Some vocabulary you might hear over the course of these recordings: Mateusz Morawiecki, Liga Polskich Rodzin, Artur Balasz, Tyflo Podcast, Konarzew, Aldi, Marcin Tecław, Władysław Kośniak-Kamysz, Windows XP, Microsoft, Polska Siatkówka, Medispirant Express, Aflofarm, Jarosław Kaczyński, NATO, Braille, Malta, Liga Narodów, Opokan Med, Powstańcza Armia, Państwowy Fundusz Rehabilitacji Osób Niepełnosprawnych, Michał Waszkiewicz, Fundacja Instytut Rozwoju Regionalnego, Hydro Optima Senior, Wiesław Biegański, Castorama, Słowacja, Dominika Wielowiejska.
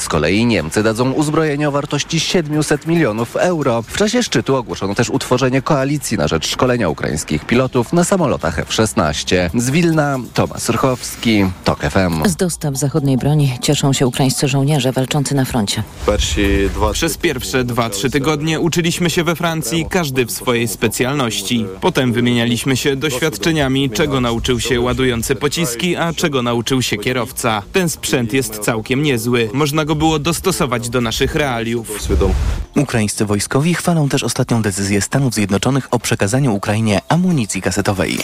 Z kolei Niemcy dadzą uzbrojenie o wartości 700 milionów euro. W czasie szczytu ogłoszono też utworzenie koalicji na rzecz szkolenia ukraińskich pilotów na samolotach F-16. Z Wilna Tomasz Ruchowski, TOK FM. Z dostaw zachodniej broni cieszą się ukraińscy żołnierze walczący na froncie. Przez pierwsze 2-3 tygodnie uczyliśmy się we Francji, każdy w swojej specjalności. Potem wymienialiśmy się doświadczeniami, czego nauczył się ładujący pociski, a czego nauczył się kierowca. Ten sprzęt jest całkiem niezły. Można go było dostosować do naszych realiów. Ukraińscy wojskowi chwalą też ostatnią decyzję Stanów Zjednoczonych o przekazaniu Ukrainie amunicji kasetowej.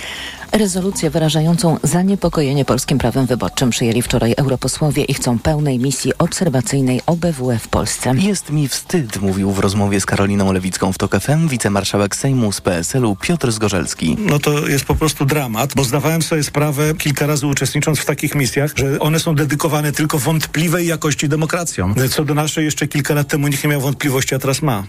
Rezolucję wyrażającą zaniepokojenie polskim prawem wyborczym przyjęli wczoraj europosłowie i chcą pełnej misji obserwacyjnej OBWE w Polsce. Jest mi wstyd, mówił w rozmowie z Karoliną Lewicką w TOK FM wicemarszałek Sejmu z PSL-u Piotr Zgorzelski. No to jest po prostu dramat, bo zdawałem sobie sprawę kilka razy uczestnicząc w takich misjach, że one są dedykowane tylko wątpliwej jakości demokracjom. Co do naszej jeszcze kilka lat temu nikt nie miał wątpliwości, a teraz ma.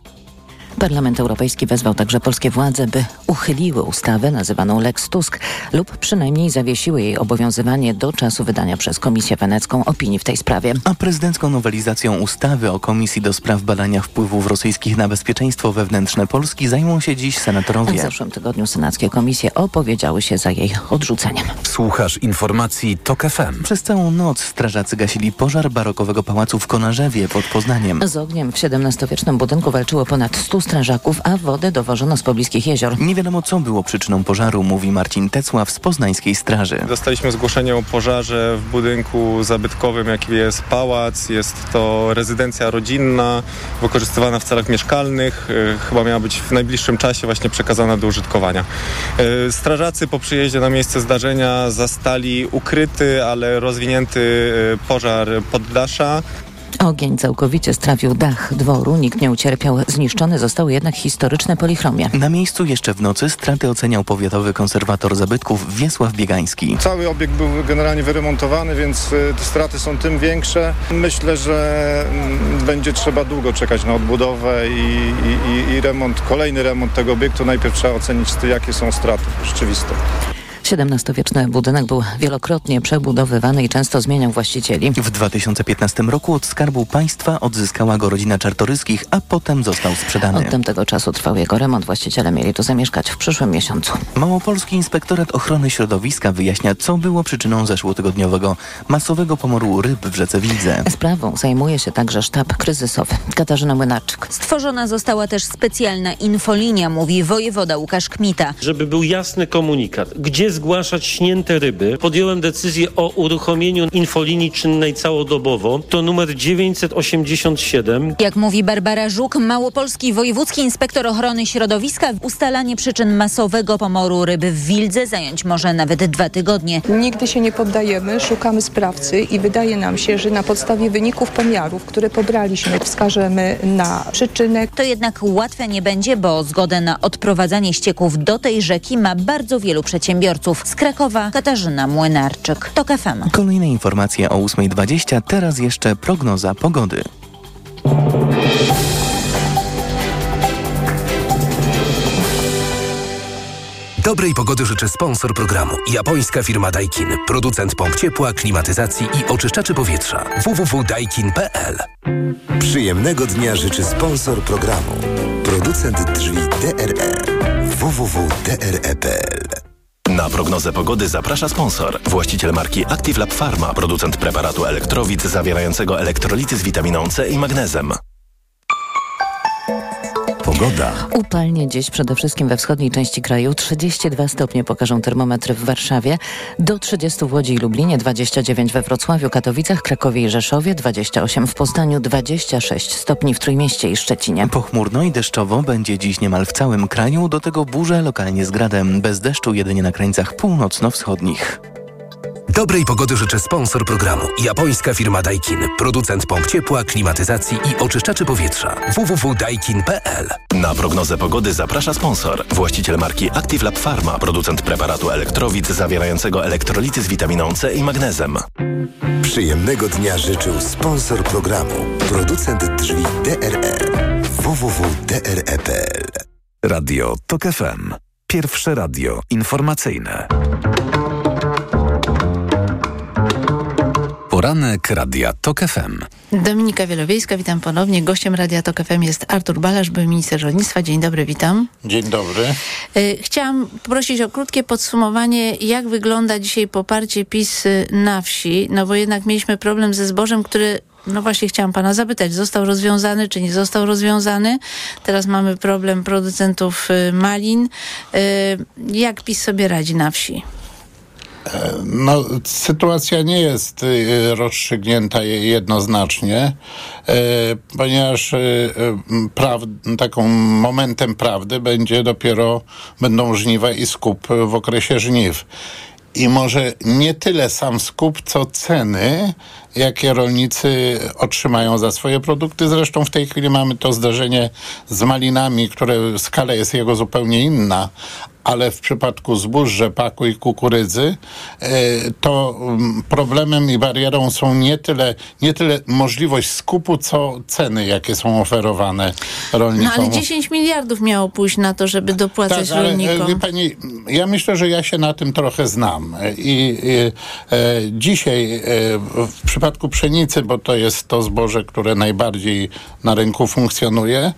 Parlament Europejski wezwał także polskie władze, by uchyliły ustawę nazywaną Lex Tusk lub przynajmniej zawiesiły jej obowiązywanie do czasu wydania przez Komisję Wenecką opinii w tej sprawie. A prezydencką nowelizacją ustawy o Komisji do Spraw Badania Wpływów Rosyjskich na Bezpieczeństwo Wewnętrzne Polski zajmą się dziś senatorowie. W zeszłym tygodniu senackie komisje opowiedziały się za jej odrzuceniem. Słuchasz informacji TOK FM. Przez całą noc strażacy gasili pożar barokowego pałacu w Konarzewie pod Poznaniem. Z ogniem w XVII-wiecznym budynku walczyło ponad 100 strażaków, a wodę dowożono z pobliskich jezior. Nie wiadomo, co było przyczyną pożaru, mówi Marcin Tecław z poznańskiej straży. Dostaliśmy zgłoszenie o pożarze w budynku zabytkowym, jaki jest pałac. Jest to rezydencja rodzinna, wykorzystywana w celach mieszkalnych. Chyba miała być w najbliższym czasie właśnie przekazana do użytkowania. Strażacy po przyjeździe na miejsce zdarzenia zastali ukryty, ale rozwinięty pożar poddasza. Ogień całkowicie strawił dach dworu, nikt nie ucierpiał, zniszczone zostały jednak historyczne polichromie. Na miejscu jeszcze w nocy straty oceniał powiatowy konserwator zabytków Wiesław Biegański. Cały obiekt był generalnie wyremontowany, więc te straty są tym większe. Myślę, że będzie trzeba długo czekać na odbudowę i remont, kolejny remont tego obiektu. Najpierw trzeba ocenić, jakie są straty rzeczywiste. XVII-wieczny budynek był wielokrotnie przebudowywany i często zmieniał właścicieli. W 2015 roku od Skarbu Państwa odzyskała go rodzina Czartoryskich, a potem został sprzedany. Od tamtego czasu trwał jego remont. Właściciele mieli tu zamieszkać w przyszłym miesiącu. Małopolski Inspektorat Ochrony Środowiska wyjaśnia, co było przyczyną zeszłotygodniowego masowego pomoru ryb w rzece Widze. Sprawą zajmuje się także sztab kryzysowy. Katarzyna Młynarczyk. Stworzona została też specjalna infolinia, mówi wojewoda Łukasz Kmita. Żeby był jasny komunikat, gdzie zgłaszać śnięte ryby. Podjąłem decyzję o uruchomieniu infolinii czynnej całodobowo. To numer 987. Jak mówi Barbara Żuk, małopolski wojewódzki inspektor ochrony środowiska, ustalanie przyczyn masowego pomoru ryb w Wildze zająć może nawet 2 tygodnie. Nigdy się nie poddajemy, szukamy sprawcy i wydaje nam się, że na podstawie wyników pomiarów, które pobraliśmy, wskażemy na przyczynę. To jednak łatwe nie będzie, bo zgodę na odprowadzanie ścieków do tej rzeki ma bardzo wielu przedsiębiorców. Z Krakowa Katarzyna Młynarczyk, TOK FM. Kolejne informacje o 8.20, teraz jeszcze prognoza pogody. Dobrej pogody życzy sponsor programu. Japońska firma Daikin. Producent pomp ciepła, klimatyzacji i oczyszczaczy powietrza. www.daikin.pl. Przyjemnego dnia życzy sponsor programu. Producent drzwi DRE. www.dre.pl. Na prognozę pogody zaprasza sponsor. Właściciel marki Active Lab Pharma, producent preparatu elektrowid zawierającego elektrolity z witaminą C i magnezem. Pogoda. Upalnie dziś przede wszystkim we wschodniej części kraju. 32 stopnie pokażą termometry w Warszawie, do 30 w Łodzi i Lublinie, 29 we Wrocławiu, Katowicach, Krakowie i Rzeszowie, 28 w Poznaniu, 26 stopni w Trójmieście i Szczecinie. Pochmurno i deszczowo będzie dziś niemal w całym kraju, do tego burze lokalnie z gradem, bez deszczu jedynie na krańcach północno-wschodnich. Dobrej pogody życzę sponsor programu. Japońska firma Daikin. Producent pomp ciepła, klimatyzacji i oczyszczaczy powietrza. www.daikin.pl. Na prognozę pogody zaprasza sponsor. Właściciel marki Active Lab Pharma. Producent preparatu elektrowid zawierającego elektrolity z witaminą C i magnezem. Przyjemnego dnia życzył sponsor programu. Producent drzwi DRE. www.dre.pl. Radio TOK FM. Pierwsze radio informacyjne. Poranek Radia TOK FM. Dominika Wielowiejska, witam ponownie. Gościem Radia TOK FM jest Artur Balasz, były minister rolnictwa. Dzień dobry, witam. Dzień dobry. Chciałam prosić o krótkie podsumowanie, jak wygląda dzisiaj poparcie PiS na wsi, no bo jednak mieliśmy problem ze zbożem, który, no właśnie chciałam pana zapytać, został rozwiązany czy nie został rozwiązany. Teraz mamy problem producentów malin. Jak PiS sobie radzi na wsi? No, sytuacja nie jest rozstrzygnięta jednoznacznie, ponieważ momentem prawdy będzie dopiero będą żniwa i skup w okresie żniw. I może nie tyle sam skup, co ceny, jakie rolnicy otrzymają za swoje produkty. Zresztą w tej chwili mamy to zdarzenie z malinami, które skala jest jego zupełnie inna, ale w przypadku zbóż, rzepaku i kukurydzy to problemem i barierą są nie tyle możliwość skupu, co ceny, jakie są oferowane rolnikom. No ale 10 miliardów miało pójść na to, żeby dopłacać rolnikom. Wie pani, ja myślę, że ja się na tym trochę znam. I dzisiaj w przypadku pszenicy, bo to jest to zboże, które najbardziej na rynku funkcjonuje,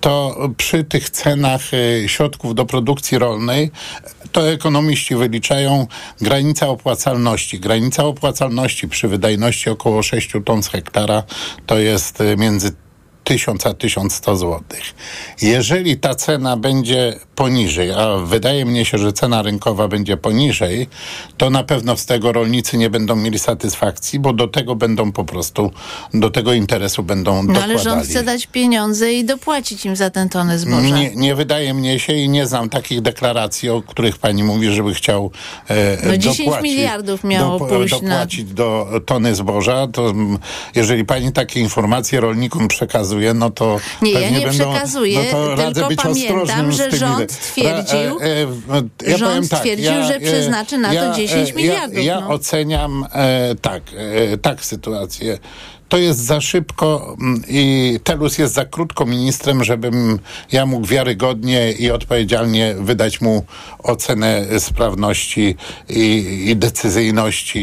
to przy tych cenach środków do produkcji rolnej, to ekonomiści wyliczają granicę opłacalności. Granica opłacalności przy wydajności około 6 ton z hektara to jest między 1000 a 1100 zł. Jeżeli ta cena będzie poniżej, a wydaje mi się, że cena rynkowa będzie poniżej, to na pewno z tego rolnicy nie będą mieli satysfakcji, bo do tego będą po prostu, do tego interesu będą dokładali. Ale rząd chce dać pieniądze i dopłacić im za ten tonę zboża. Nie wydaje mnie się i nie znam takich deklaracji, o których pani mówi, żeby chciał dopłacić. 10 miliardów miało pójść dopłacić do tony zboża. To, jeżeli pani takie informacje rolnikom przekazuje, no to nie, ja nie przekazuję, tylko pamiętam, że rząd twierdził, że przeznaczy na to 10 miliardów. Ja oceniam tak sytuację. To jest za szybko i Telus jest za krótko ministrem, żebym ja mógł wiarygodnie i odpowiedzialnie wydać mu ocenę sprawności i decyzyjności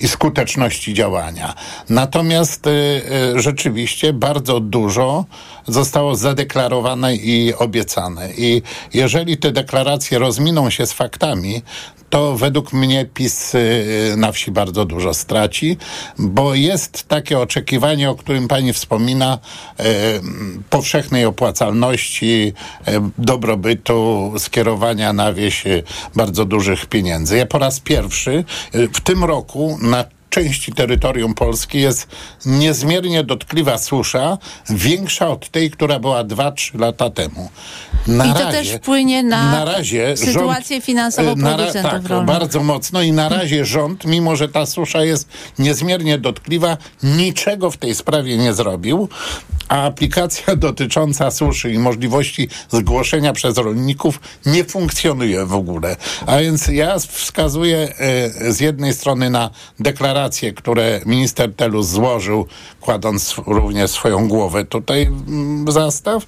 i skuteczności działania. Natomiast rzeczywiście bardzo dużo zostało zadeklarowane i obiecane. I jeżeli te deklaracje rozminą się z faktami, to według mnie PiS na wsi bardzo dużo straci, bo jest takie oczekiwanie, o którym pani wspomina, powszechnej opłacalności, dobrobytu, skierowania na wieś bardzo dużych pieniędzy. Ja po raz pierwszy w tym roku na części terytorium Polski jest niezmiernie dotkliwa susza, większa od tej, która była 2-3 lata temu. To też wpłynie na razie sytuację finansową producentów rolnych. Tak, bardzo mocno i na razie rząd, mimo że ta susza jest niezmiernie dotkliwa, niczego w tej sprawie nie zrobił, a aplikacja dotycząca suszy i możliwości zgłoszenia przez rolników nie funkcjonuje w ogóle. A więc ja wskazuję z jednej strony na deklarację, które minister Telus złożył, kładąc również swoją głowę tutaj w zastaw,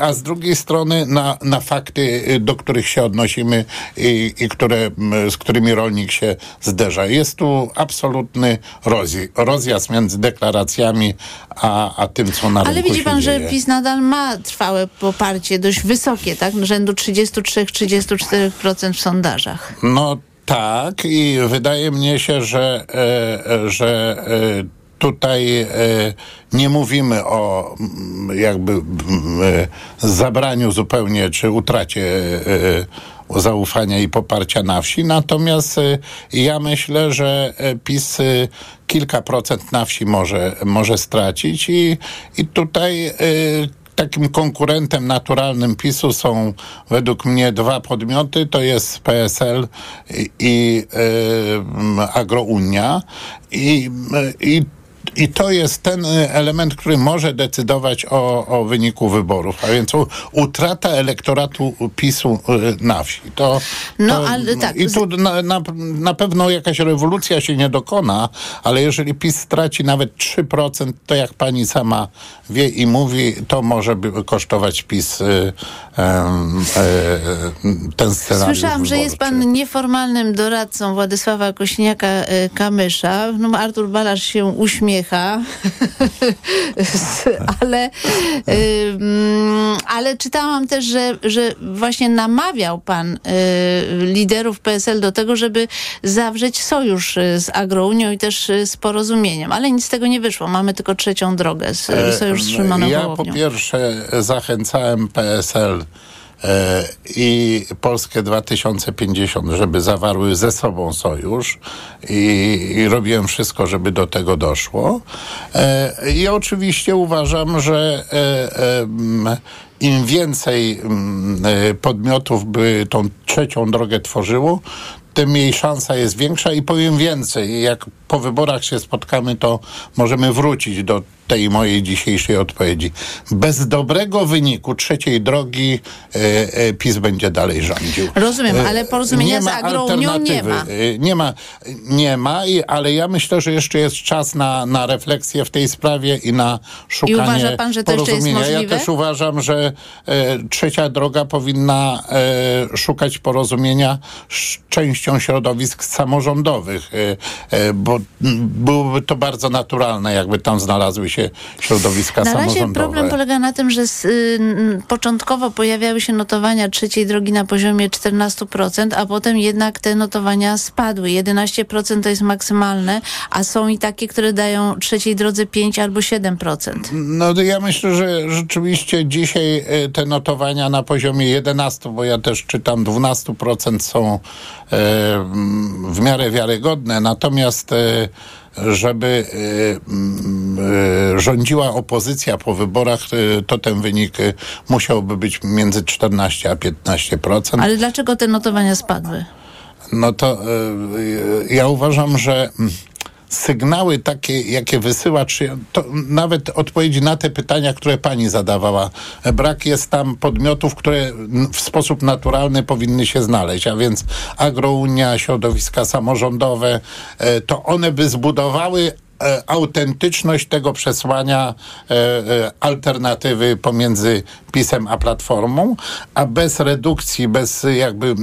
a z drugiej strony na fakty, do których się odnosimy i z którymi rolnik się zderza. Jest tu absolutny rozjazd między deklaracjami a tym, co na rynku się dzieje. Ale widzi pan, że PiS nadal ma trwałe poparcie, dość wysokie, tak? Rzędu 33-34% w sondażach. No tak, i wydaje mnie się, że tutaj nie mówimy o zabraniu zupełnie czy utracie zaufania i poparcia na wsi. Natomiast ja myślę, że PiS kilka procent na wsi może stracić i tutaj takim konkurentem naturalnym PiS-u są według mnie dwa podmioty, to jest PSL i Agrounia i I to jest ten element, który może decydować o wyniku wyborów, a więc utrata elektoratu PiS-u na wsi. Tak. I tu na pewno jakaś rewolucja się nie dokona, ale jeżeli PiS straci nawet 3%, to jak pani sama wie i mówi, to może kosztować PiS ten scenariusz. Słyszałam, że jest pan nieformalnym doradcą Władysława Kośniaka-Kamysza. No, Artur Balasz się uśmiecha, ale czytałam też, że właśnie namawiał pan liderów PSL do tego, żeby zawrzeć sojusz z Agrounią i też z Porozumieniem, ale nic z tego nie wyszło. Mamy tylko trzecią drogę, sojusz z Szymonem Hołownią. Ja po pierwsze zachęcałem PSL i Polskę 2050, żeby zawarły ze sobą sojusz i robiłem wszystko, żeby do tego doszło. I oczywiście uważam, że im więcej podmiotów by tą trzecią drogę tworzyło, tym jej szansa jest większa i powiem więcej. Jak po wyborach się spotkamy, to możemy wrócić do tej mojej dzisiejszej odpowiedzi. Bez dobrego wyniku trzeciej drogi PiS będzie dalej rządził. Rozumiem, ale porozumienia z Agrounią nie ma. Nie ma, ale ja myślę, że jeszcze jest czas na refleksję w tej sprawie i na szukanie porozumienia. I uważa pan, że to jeszcze jest możliwe? Ja też uważam, że trzecia droga powinna szukać porozumienia z częścią środowisk samorządowych, bo byłoby to bardzo naturalne, jakby tam znalazły się środowiska samorządowe. Na razie problem polega na tym, że początkowo pojawiały się notowania trzeciej drogi na poziomie 14%, a potem jednak te notowania spadły. 11% to jest maksymalne, a są i takie, które dają trzeciej drodze 5 albo 7%. No ja myślę, że rzeczywiście dzisiaj te notowania na poziomie 11%, bo ja też czytam 12% są w miarę wiarygodne, natomiast żeby rządziła opozycja po wyborach, to ten wynik musiałby być między 14 a 15%. Ale dlaczego te notowania spadły? No to ja uważam, że sygnały takie, jakie wysyła, czy to nawet odpowiedzi na te pytania, które pani zadawała. Brak jest tam podmiotów, które w sposób naturalny powinny się znaleźć, a więc Agrounia, środowiska samorządowe, to one by zbudowały autentyczność tego przesłania alternatywy pomiędzy PiS-em a Platformą, a bez redukcji, bez jakby...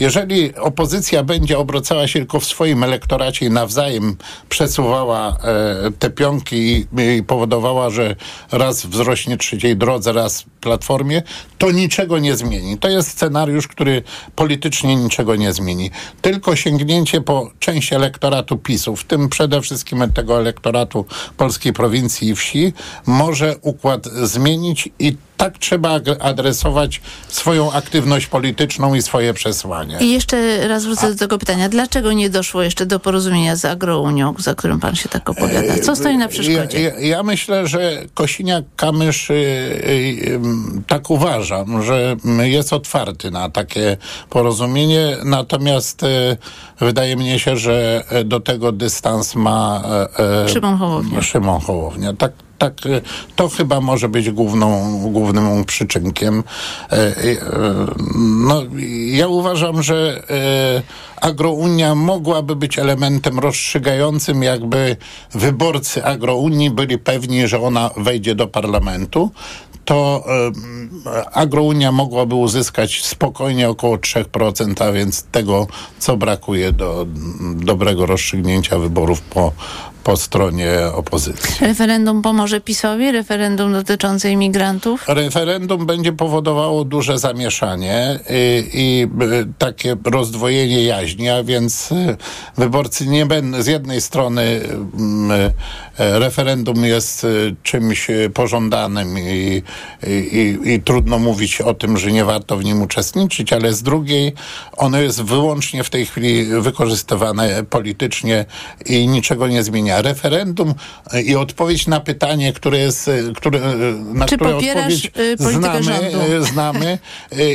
Jeżeli opozycja będzie obracała się tylko w swoim elektoracie i nawzajem przesuwała te pionki i powodowała, że raz wzrośnie trzeciej drodze, raz Platformie, to niczego nie zmieni. To jest scenariusz, który politycznie niczego nie zmieni. Tylko sięgnięcie po część elektoratu PiS-u, w tym przede wszystkim tego elektoratu polskiej prowincji i wsi, może układ zmienić i tak trzeba adresować swoją aktywność polityczną i swoje przesłanie. I jeszcze raz wrócę do tego pytania. Dlaczego nie doszło jeszcze do porozumienia z Agrounią, za którym pan się tak opowiada? Co stoi na przeszkodzie? Ja myślę, że Kosiniak-Kamysz tak uważam, że jest otwarty na takie porozumienie, natomiast wydaje mi się, że do tego dystans ma Szymon Hołownia. Tak, to chyba może być głównym przyczynkiem. No, ja uważam, że Agrounia mogłaby być elementem rozstrzygającym, jakby wyborcy Agrounii byli pewni, że ona wejdzie do parlamentu, to Agrounia mogłaby uzyskać spokojnie około 3%, a więc tego, co brakuje do dobrego rozstrzygnięcia wyborów po stronie opozycji. Referendum pomoże PiS-owi? Referendum dotyczące imigrantów? Referendum będzie powodowało duże zamieszanie i takie rozdwojenie jaźni, a więc wyborcy nie będą... Z jednej strony referendum jest czymś pożądanym i trudno mówić o tym, że nie warto w nim uczestniczyć, ale z drugiej ono jest wyłącznie w tej chwili wykorzystywane politycznie i niczego nie zmienia. pytania. Referendum i odpowiedź na pytanie, które jest, na czy które odpowiedź znamy,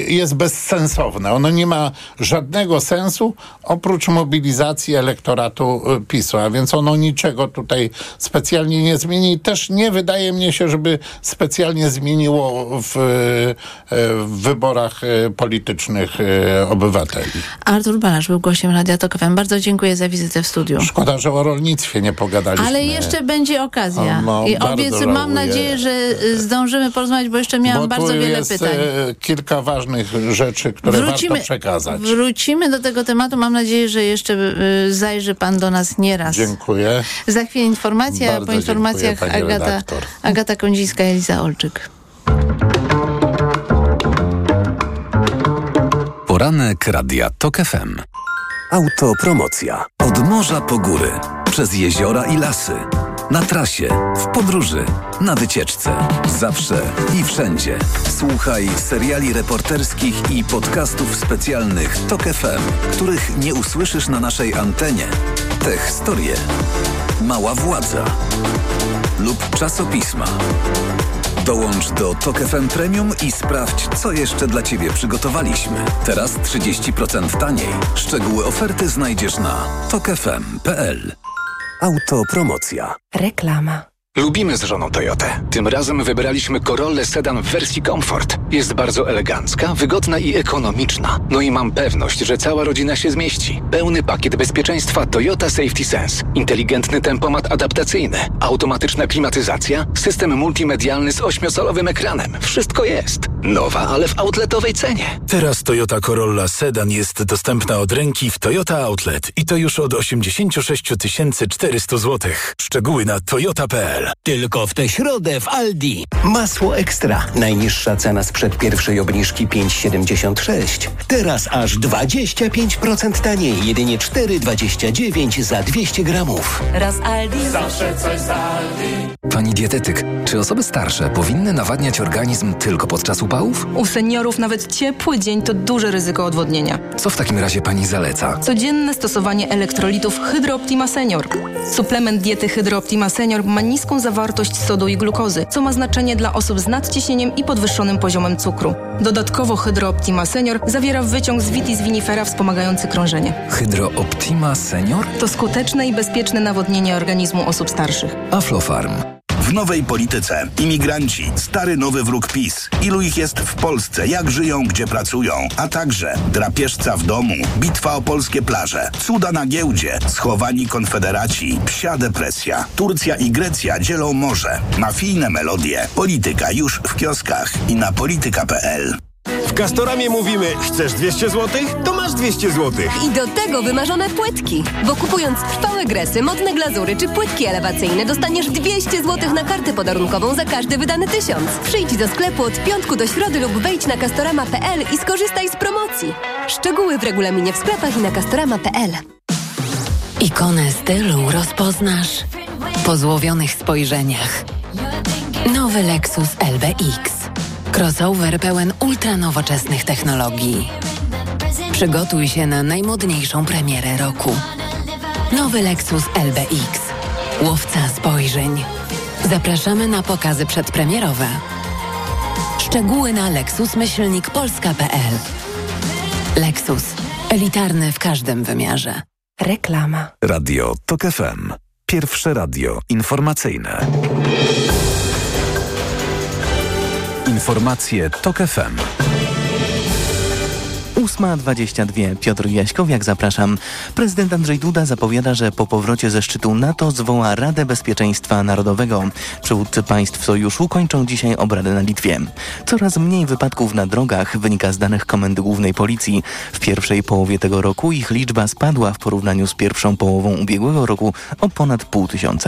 jest bezsensowne. Ono nie ma żadnego sensu oprócz mobilizacji elektoratu PiS-u, a więc ono niczego tutaj specjalnie nie zmieni. Też nie wydaje mnie się, żeby specjalnie zmieniło w wyborach politycznych obywateli. Artur Balasz był gościem Radia Tok FM. Bardzo dziękuję za wizytę w studiu. Szkoda, że o rolnictwie nie pogadaliśmy. Ale jeszcze będzie okazja. I mam nadzieję, że zdążymy porozmawiać, bo jeszcze miałam bardzo wiele pytań. Kilka ważnych rzeczy, które warto przekazać. Wrócimy do tego tematu. Mam nadzieję, że jeszcze zajrzy pan do nas nieraz. Dziękuję. Za chwilę informacja, po informacjach dziękuję, Agata Kondzińska, Eliza Olczyk. Poranek Radia Tok FM. Autopromocja. Od morza po góry, przez jeziora i lasy, na trasie, w podróży, na wycieczce. Zawsze i wszędzie. Słuchaj seriali reporterskich i podcastów specjalnych TOK FM, których nie usłyszysz na naszej antenie. Te historie, Mała Władza lub czasopisma. Dołącz do TOK FM Premium i sprawdź, co jeszcze dla Ciebie przygotowaliśmy. Teraz 30% taniej. Szczegóły oferty znajdziesz na tokfm.pl. Autopromocja. Reklama. Lubimy z żoną Toyotę. Tym razem wybraliśmy Corollę Sedan w wersji Comfort. Jest bardzo elegancka, wygodna i ekonomiczna. No i mam pewność, że cała rodzina się zmieści. Pełny pakiet bezpieczeństwa Toyota Safety Sense. Inteligentny tempomat adaptacyjny. Automatyczna klimatyzacja. System multimedialny z 8-calowym ekranem. Wszystko jest. Nowa, ale w outletowej cenie. Teraz Toyota Corolla Sedan jest dostępna od ręki w Toyota Outlet. I to już od 86 400 zł. Szczegóły na toyota.pl. Tylko w tę środę w Aldi. Masło ekstra. Najniższa cena sprzed pierwszej obniżki 5,76. Teraz aż 25% taniej. Jedynie 4,29 za 200 gramów. Raz Aldi. Zawsze coś z Aldi. Pani dietetyk, czy osoby starsze powinny nawadniać organizm tylko podczas upałów? U seniorów nawet ciepły dzień to duże ryzyko odwodnienia. Co w takim razie pani zaleca? Codzienne stosowanie elektrolitów Hydro Optima Senior. Suplement diety Hydro Optima Senior ma niską zawartość sodu i glukozy, co ma znaczenie dla osób z nadciśnieniem i podwyższonym poziomem cukru. Dodatkowo Hydro Optima Senior zawiera wyciąg z Vitis vinifera wspomagający krążenie. Hydro Optima Senior? To skuteczne i bezpieczne nawodnienie organizmu osób starszych. Aflofarm. W nowej polityce. Imigranci. Stary nowy wróg PiS. Ilu ich jest w Polsce? Jak żyją? Gdzie pracują? A także drapieżca w domu. Bitwa o polskie plaże. Cuda na giełdzie. Schowani konfederaci. Psia depresja. Turcja i Grecja dzielą morze. Mafijne melodie. Polityka już w kioskach i na polityka.pl. W Castoramie mówimy, chcesz 200 zł? To masz 200 zł. I do tego wymarzone płytki. Bo kupując trwałe gresy, modne glazury czy płytki elewacyjne dostaniesz 200 zł na kartę podarunkową za każdy wydany 1000. Przyjdź do sklepu od piątku do środy lub wejdź na castorama.pl i skorzystaj z promocji. Szczegóły w regulaminie w sklepach i na castorama.pl. Ikonę stylu rozpoznasz po złowionych spojrzeniach. Nowy Lexus LBX. Crossover pełen ultranowoczesnych technologii. Przygotuj się na najmodniejszą premierę roku. Nowy Lexus LBX. Łowca spojrzeń. Zapraszamy na pokazy przedpremierowe. Szczegóły na lexus-polska.pl. Lexus. Elitarny w każdym wymiarze. Reklama. Radio TOK FM. Pierwsze radio informacyjne. Informacje TOK FM. 8:22. Piotr Jaśkowiak, zapraszam. Prezydent Andrzej Duda zapowiada, że po powrocie ze szczytu NATO zwoła Radę Bezpieczeństwa Narodowego. Przywódcy państw sojuszu kończą dzisiaj obrady na Litwie. Coraz mniej wypadków na drogach wynika z danych Komendy Głównej Policji. W pierwszej połowie tego roku ich liczba spadła w porównaniu z pierwszą połową ubiegłego roku o ponad 500.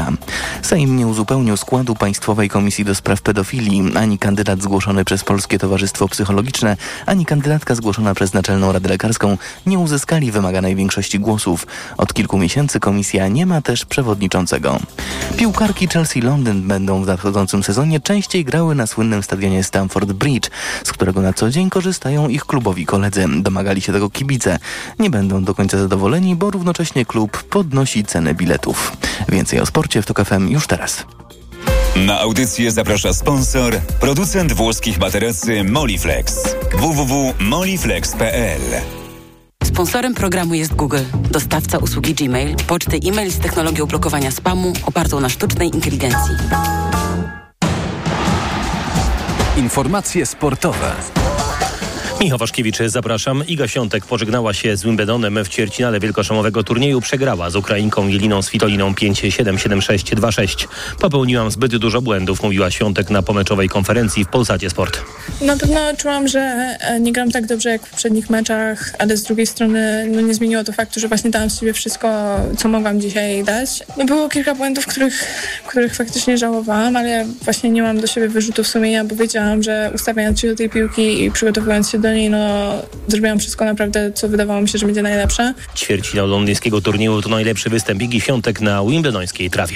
Sejm nie uzupełnił składu Państwowej Komisji do Spraw Pedofilii. Ani kandydat zgłoszony przez Polskie Towarzystwo Psychologiczne, ani kandydatka zgłoszona przez Naczelną Radę Lekarską nie uzyskali wymaganej większości głosów. Od kilku miesięcy komisja nie ma też przewodniczącego. Piłkarki Chelsea Londyn będą w nadchodzącym sezonie częściej grały na słynnym stadionie Stamford Bridge, z którego na co dzień korzystają ich klubowi koledzy. Domagali się tego kibice. Nie będą do końca zadowoleni, bo równocześnie klub podnosi cenę biletów. Więcej o sporcie w TOK FM już teraz. Na audycję zaprasza sponsor, producent włoskich materacy Moliflex. www.moliflex.pl. Sponsorem programu jest Google, dostawca usługi Gmail, poczty e-mail z technologią blokowania spamu opartą na sztucznej inteligencji. Informacje sportowe. Michał Waszkiewicz, zapraszam. Iga Świątek pożegnała się z Wimbedonem w ćwierćfinale wielkoszamowego turnieju. Przegrała z Ukrainką Jeliną Switoliną 5-7-7-6-2-6. Popełniłam zbyt dużo błędów, mówiła Świątek na pomeczowej konferencji w Polsacie Sport. Na pewno czułam, że nie gram tak dobrze jak w poprzednich meczach, ale z drugiej strony nie zmieniło to faktu, że właśnie dałam z siebie wszystko, co mogłam dzisiaj dać. Było kilka błędów, których faktycznie żałowałam, ale właśnie nie mam do siebie wyrzutów sumienia, bo wiedziałam, że ustawiając się do tej piłki i przygotowując się do niej, zrobiłam wszystko naprawdę, co wydawało mi się, że będzie najlepsze. Ćwierćfinał londyńskiego turnieju to najlepszy występ Igi Świątek na wimbledońskiej trawie.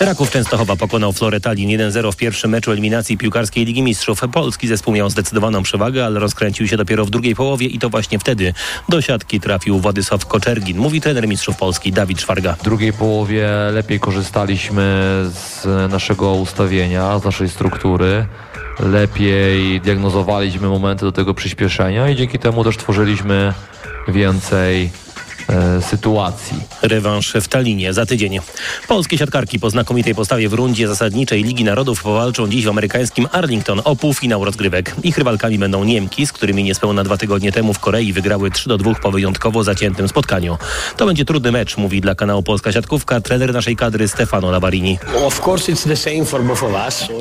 Raków Częstochowa pokonał Florę Tallin 1-0 w pierwszym meczu eliminacji piłkarskiej Ligi Mistrzów. Polski zespół miał zdecydowaną przewagę, ale rozkręcił się dopiero w drugiej połowie i to właśnie wtedy do siatki trafił Władysław Koczergin, mówi trener mistrzów Polski Dawid Szwarga. W drugiej połowie lepiej korzystaliśmy z naszego ustawienia, z naszej struktury. Lepiej diagnozowaliśmy momenty do tego przyspieszenia i dzięki temu też tworzyliśmy więcej sytuacji. Rewanż w Tallinie za tydzień. Polskie siatkarki po znakomitej postawie w rundzie zasadniczej Ligi Narodów powalczą dziś w amerykańskim Arlington o półfinał rozgrywek. Ich rywalkami będą Niemki, z którymi niespełna 2 tygodnie temu w Korei wygrały 3-2 po wyjątkowo zaciętym spotkaniu. To będzie trudny mecz, mówi dla kanału Polska Siatkówka trener naszej kadry Stefano Lavarini.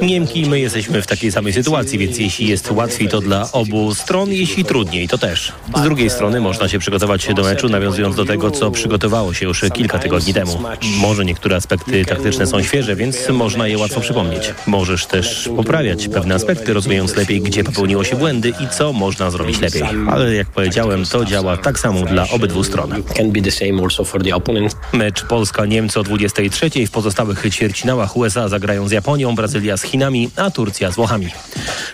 Niemki i my jesteśmy w takiej samej sytuacji, więc jeśli jest łatwiej, to dla obu stron, jeśli trudniej, to też. Z drugiej strony można się przygotować do meczu, nawiązując do tego, co przygotowało się już kilka tygodni temu. Może niektóre aspekty taktyczne są świeże, więc można je łatwo przypomnieć. Możesz też poprawiać pewne aspekty, rozumiejąc lepiej, gdzie popełniło się błędy i co można zrobić lepiej. Ale jak powiedziałem, to działa tak samo dla obydwu stron. Mecz Polska-Niemcy o 23:00. W pozostałych ćwierćfinałach USA zagrają z Japonią, Brazylia z Chinami, a Turcja z Włochami.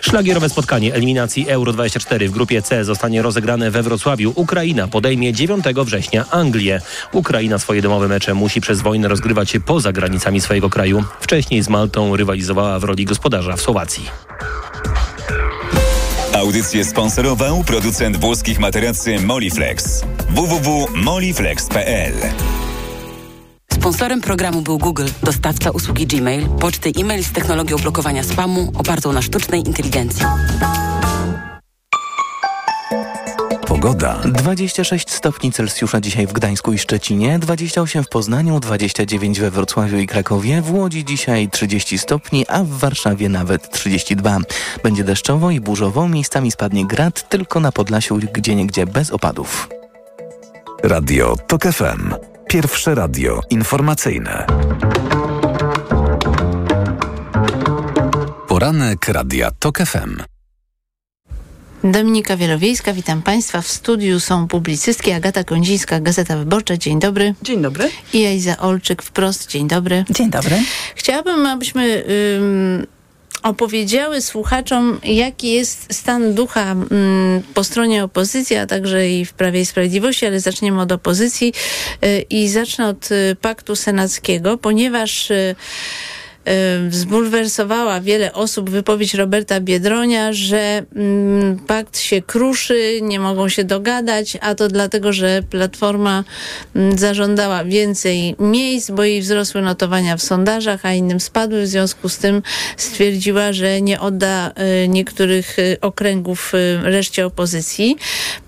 Szlagierowe spotkanie eliminacji Euro 24 w grupie C zostanie rozegrane we Wrocławiu. Ukraina podejmie 9 września Anglię. Ukraina swoje domowe mecze musi przez wojnę rozgrywać się poza granicami swojego kraju. Wcześniej z Maltą rywalizowała w roli gospodarza w Słowacji. Audycję sponsorował producent włoskich materacy Moliflex. www.moliflex.pl. Sponsorem programu był Google, dostawca usługi Gmail, poczty e-mail z technologią blokowania spamu opartą na sztucznej inteligencji. Pogoda. 26 stopni Celsjusza dzisiaj w Gdańsku i Szczecinie, 28 w Poznaniu, 29 we Wrocławiu i Krakowie, w Łodzi dzisiaj 30 stopni, a w Warszawie nawet 32. Będzie deszczowo i burzowo, miejscami spadnie grad, tylko na Podlasiu gdzieniegdzie bez opadów. Radio TOK FM. Pierwsze radio informacyjne. Poranek Radia TOK FM. Dominika Wielowiejska, witam Państwa. W studiu są publicystki Agata Kondzińska, Gazeta Wyborcza. Dzień dobry. Dzień dobry. I Eliza Olczyk, Wprost. Dzień dobry. Dzień dobry. Chciałabym, abyśmy opowiedziały słuchaczom, jaki jest stan ducha po stronie opozycji, a także i w Prawie i Sprawiedliwości, ale zaczniemy od opozycji i zacznę od paktu senackiego, ponieważ zbulwersowała wiele osób wypowiedź Roberta Biedronia, że pakt się kruszy, nie mogą się dogadać, a to dlatego, że Platforma zażądała więcej miejsc, bo jej wzrosły notowania w sondażach, a innym spadły. W związku z tym stwierdziła, że nie odda niektórych okręgów reszcie opozycji.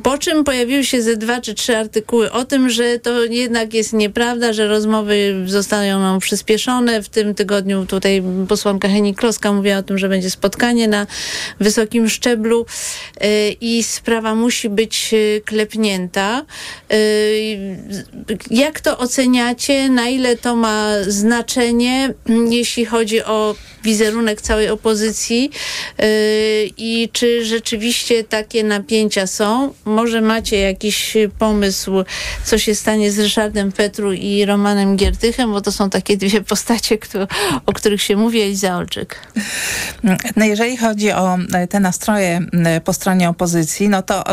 Po czym pojawiły się ze 2 czy 3 artykuły o tym, że to jednak jest nieprawda, że rozmowy zostaną przyspieszone. W tym tygodniu tutaj posłanka Henik-Kloska mówiła o tym, że będzie spotkanie na wysokim szczeblu i sprawa musi być klepnięta. Jak to oceniacie? Na ile to ma znaczenie, jeśli chodzi o wizerunek całej opozycji i czy rzeczywiście takie napięcia są? Może macie jakiś pomysł, co się stanie z Ryszardem Petru i Romanem Giertychem, bo to są takie dwie postacie, o których się mówi. Eliza Olczyk. No jeżeli chodzi o te nastroje po stronie opozycji, no to